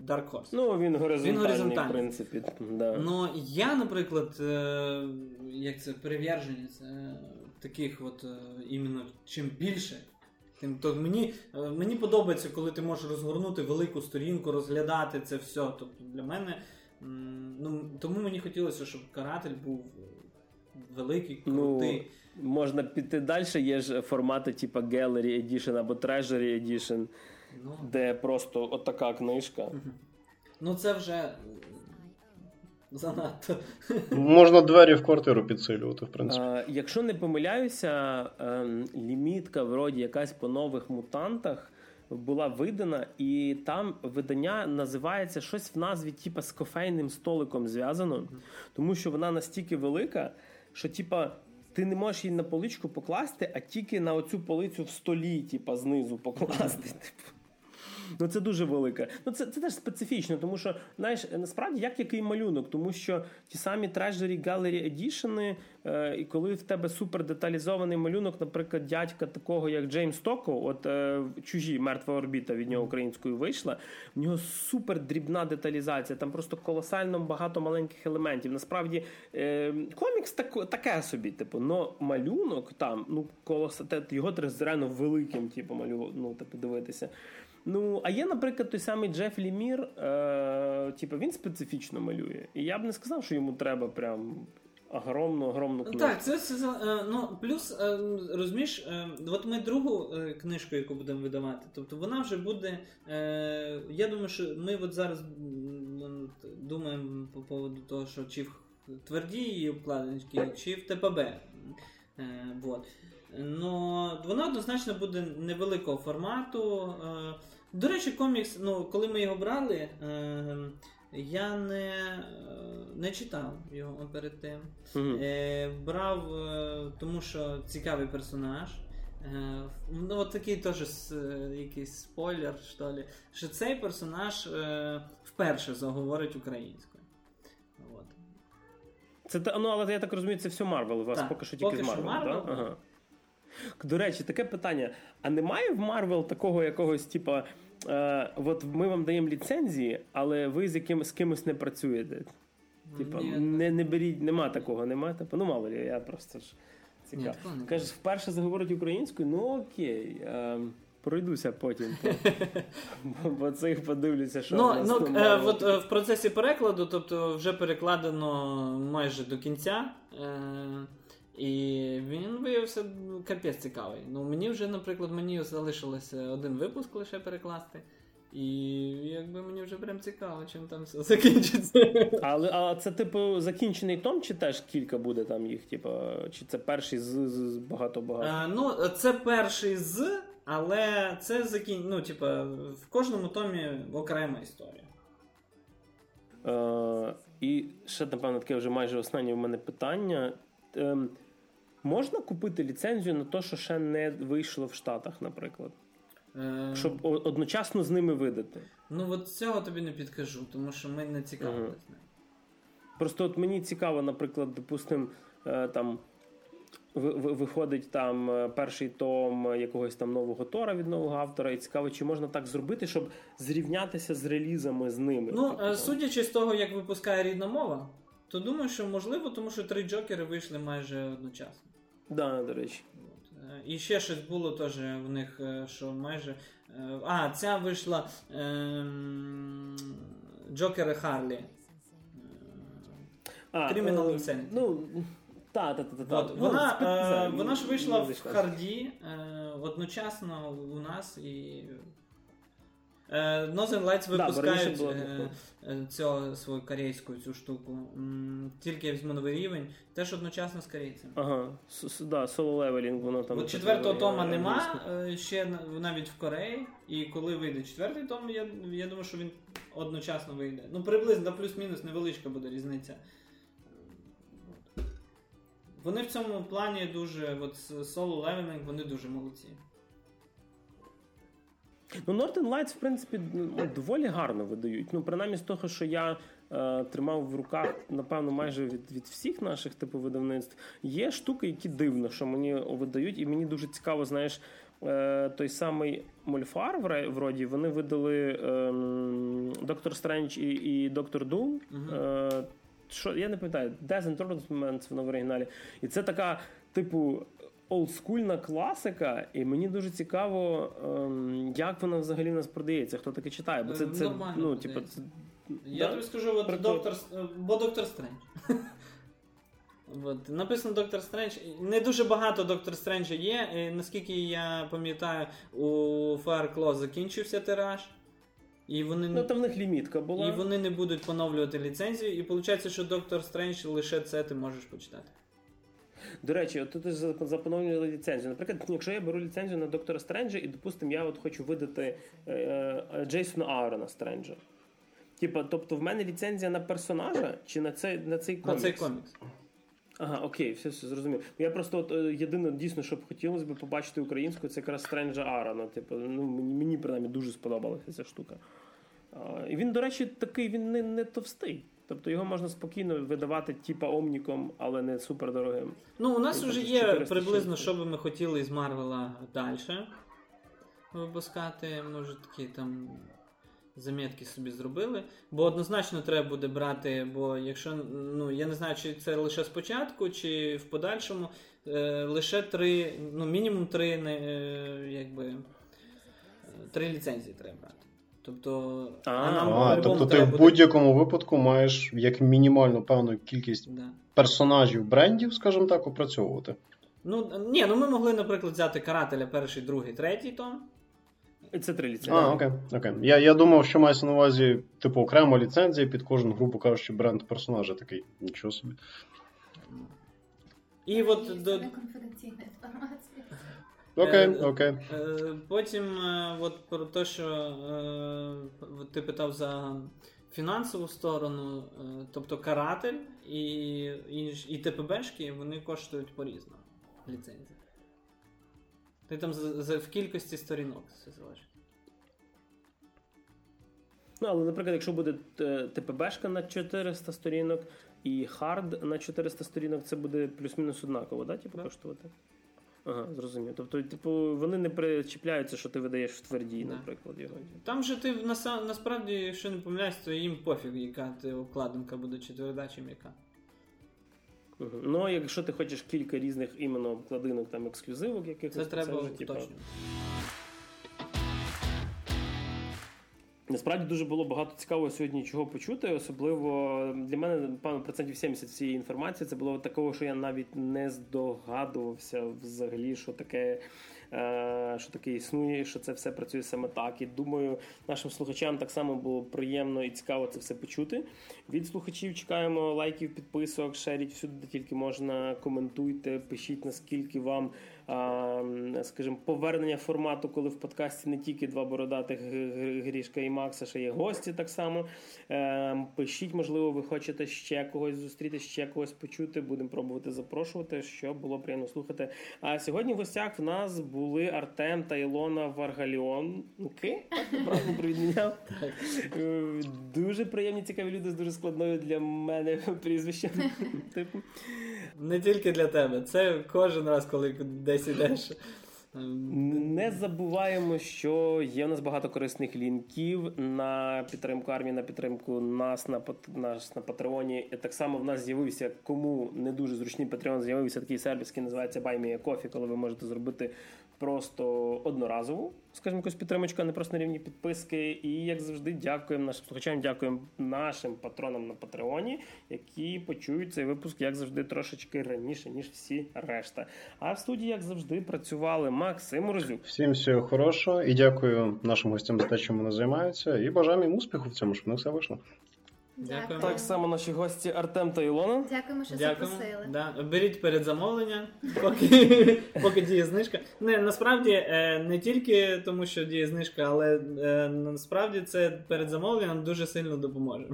Dark Horse. Ну він горизонтальний, він горизонтальний. В принципі. Да. Ну я, наприклад, як це приверженець таких, от іменно чим більше. Тобто мені, мені подобається, коли ти можеш розгорнути велику сторінку, розглядати це все. Тобто для мене, ну, тому мені хотілося, щоб каратель був великий, крутий. Ну, можна піти далі, є ж формати типу Gallery Edition або Treasury Edition, ну, де просто отака книжка. Ну це вже занадто. Можна двері в квартиру підсилювати, в принципі. А, якщо не помиляюся, лімітка, вроді, якась по нових мутантах була видана, і там видання називається щось в назві типа з кофейним столиком зв'язано, тому що вона настільки велика, що типа ти не можеш її на поличку покласти, а тільки на оцю полицю в столі, типа знизу покласти, типу. Ну це дуже велике. Ну це, це теж специфічно, тому що, знаєш, насправді, як який малюнок, тому що ті самі Treasury Gallery Edition, е, і коли в тебе супер деталізований малюнок, наприклад, дядька такого, як Джеймс Токо, от е, «Чужі», «Мертва орбіта» від нього українською вийшла, в нього супер дрібна деталізація, там просто колосально багато маленьких елементів. Насправді, е, комікс так, таке собі, типу, но малюнок там, ну, колос... його треба зрено великим, типу, малю... ну, типу, дивитися. Ну, а є, наприклад, той самий Джеф Лімір, е, типу, він специфічно малює. І я б не сказав, що йому треба прям огромну, огромну книжку. Так, це, це ну, плюс, розумієш, от ми другу книжку, яку будемо видавати, тобто вона вже буде, я думаю, що ми от зараз думаємо по поводу того, що чи в тверді її обкладинки, чи в ТПБ. Вот. Но вона однозначно буде невеликого формату. До речі, комікс, ну, коли ми його брали, я не, не читав його перед тим. Mm-hmm. Брав, тому що цікавий персонаж. Ну, от такий теж якийсь спойлер, що ли, що цей персонаж вперше заговорить українською. От. Це, ну, але я так розумію, це все Марвел у вас, так, поки що тільки поки з Марвел. Да? Ага. До речі, таке питання. А немає в Марвел такого якогось, типа, е, от ми вам даємо ліцензії, але ви з, яким, з кимось не працюєте? Типа, не, не беріть, нема такого, немає? Типа, ну, мало ли, я просто ж цікав. Кажеш, вперше заговорить українською? Ну, окей. Е, пройдуся потім, бо цих подивлюся, що ну, в ну, е, от, е, в процесі перекладу, тобто вже перекладено майже до кінця, е, і він виявився капець цікавий. Ну, мені вже, наприклад, мені залишилося один випуск лише перекласти, і якби мені вже прям цікаво, чим там все закінчиться. Але а це, типу, закінчений том, чи теж кілька буде там їх, типу, чи це перший з, з багато-багато? Е, ну, це перший з. Але це закін... ну, типа, в кожному томі окрема історія. Е, і ще, напевно, таке вже майже останнє в мене питання. Е, можна купити ліцензію на те, що ще не вийшло в Штатах, наприклад? Е... Щоб одночасно з ними видати? Ну, от цього тобі не підкажу, тому що ми не цікавились. Угу. Просто от мені цікаво, наприклад, допустим, е, там... виходить там перший том якогось там нового Тора від нового автора, і цікаво, чи можна так зробити, щоб зрівнятися з релізами з ними. Ну, так, судячи так. з того, як випускає рідна мова, то думаю, що можливо, тому що три Джокери вийшли майже одночасно. Так, да, до речі. От. І ще щось було теж в них, що майже... А, ця вийшла ем... Джокери Харлі. Criminal Incentive. Ну... Та, та, та, та. От, вона, е, е, вона ж вийшла в харді е, одночасно у нас і е, Northern Lights випускають да, е, е, цього, свою корейську цю штуку. М, тільки я візьму новий рівень. Теж одночасно з корейцями. Ага, да, соло-левелінг воно там. От четвертого тома нема, е, ще навіть в Кореї. І коли вийде четвертий том, я, я думаю, що він одночасно вийде. Ну приблизно, плюс-мінус, невеличка буде різниця. Вони в цьому плані дуже, от соло-левелінг, вони дуже молодці. Ну, Northern Lights, в принципі, доволі гарно видають. Ну, принаймні з того, що я е, тримав в руках, напевно, майже від, від всіх наших типу видавництв, є штуки, які дивно, що мені видають. І мені дуже цікаво, знаєш, е, той самий Мольфар, вроді, вони видали е, Доктор Стрендж і, і Доктор Дум. Угу. Е, Що, я не пам'ятаю, Death and Tournament воно в оригіналі. І це така, типу, олдскульна класика, і мені дуже цікаво, ем, як вона взагалі в нас продається, хто таке читає. Бо це, це, ну, типу, це, я да? тобі скажу, от, доктор, бо Доктор Стрендж. От, написано Доктор Стрендж. Не дуже багато Доктор Стренджа є. Наскільки я пам'ятаю, у Fireclaw закінчився тираж. І вони, ну, там в них лімітка була. І вони не будуть поновлювати ліцензію. І виходить, що Доктор Стрендж лише це ти можеш почитати. До речі, от тут за поновлювання ліцензію. Наприклад, якщо я беру ліцензію на Доктора Стренджа, і, допустимо, я от хочу видати е, е, Джейсона Аарона Стренджа. Типа, тобто в мене ліцензія на персонажа чи на цей, на цей комікс? На цей комікс. Ага, окей, все, все зрозумів. Я просто от єдине, дійсно, що б хотілося б побачити українською, це якраз Стренджа Аарона. Типу, ну, мені, мені принаймні дуже сподобалася ця штука. А, і він, до речі, такий, він не, не товстий. Тобто його можна спокійно видавати, типа Омніком, але не супердорогим. Ну, у нас вже є приблизно, що би ми хотіли із Марвела далі випускати. Може, такі там замітки собі зробили, бо однозначно треба буде брати, бо якщо, ну, я не знаю, чи це лише спочатку, чи в подальшому, е, лише три, ну, мінімум три, не, е, якби, е, три ліцензії треба брати. Тобто, а, а нам, а, тобто ти буде... в будь-якому випадку маєш як мінімальну певну кількість да. персонажів, брендів, скажімо так, опрацьовувати. Ну, ні, ну ми могли, наприклад, взяти Карателя перший, другий, третій том. Це три ліцензії. А, окей, окей. Я, я думав, що мається на увазі, типу, окрема ліцензія під кожен, грубо кажучи, бренд персонажа такий. Нічого собі. І от... Це до... конфіденційна інформація. Окей, окей. Потім, от про те, що ти питав за фінансову сторону, тобто Каратель і, і, і ТПБшки, вони коштують по-різному ліцензії. Ти там за, за, в кількості сторінок все залежить. Ну, але, наприклад, якщо буде ТПБшка на чотириста сторінок і хард на чотириста сторінок, це буде плюс-мінус однаково, да, типу, да. коштувати? Ага, зрозумів. Тобто, типу, вони не причіпляються, що ти видаєш в твердій, да. наприклад, його. Там же ти на, насправді, якщо не помиляюсь, то їм пофіг, яка ти обкладинка буде, чи тверда, чи м'яка. Угу. Ну, якщо ти хочеш кілька різних іменно обкладинок, там, ексклюзивок якихось, це, це треба вже, типу... точно. Насправді дуже було багато цікавого сьогодні чого почути, особливо для мене, напевно, процентів сімдесят цієї інформації, це було такого, що я навіть не здогадувався взагалі, що таке, що таке існує, що це все працює саме так. І думаю, нашим слухачам так само було приємно і цікаво це все почути. Від слухачів чекаємо лайків, підписок, шеріть всюди, де тільки можна, коментуйте, пишіть, наскільки вам, скажімо, повернення формату, коли в подкасті не тільки два бородатих Грішка і Макса, ще є гості так само. Пишіть, можливо, ви хочете ще когось зустріти, ще когось почути, будемо пробувати запрошувати, щоб було приємно слухати. А сьогодні в гостях в нас були Артем та Ілона Варгаліонки. Правильно привідняв? Дуже приємні, цікаві люди з дуже складною для мене прізвищем. Типу. Не тільки для тебе. Це кожен раз, коли десь ідеш. Не забуваємо, що є у нас багато корисних лінків на підтримку армії, на підтримку нас, на нас на Патреоні. І так само в нас з'явився, кому не дуже зручний Patreon, з'явився такий сервіс, який називається «Баймі і кофі», коли ви можете зробити просто одноразову, скажімо, якусь підтримочку, а не просто на рівні підписки. І, як завжди, дякуємо нашим слухачам, дякуємо нашим патронам на Патреоні, які почують цей випуск, як завжди, трошечки раніше, ніж всі решта. А в студії, як завжди, працювали Максим Розюк. Всім всього хорошого і дякую нашим гостям за те, чим вони займаються, і бажаємо їм успіху в цьому, щоб не все вийшло. Дякую. Так само наші гості Артем та Ілона. Дякуємо, що запросили. Да. Беріть передзамовлення, поки, поки діє знижка. Не, насправді, не тільки тому, що діє знижка, але насправді це передзамовлення нам дуже сильно допоможе.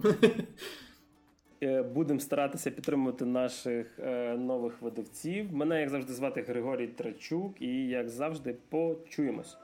Будемо старатися підтримувати наших нових видавців. Мене, як завжди, звати Григорій Трачук і, як завжди, почуємось.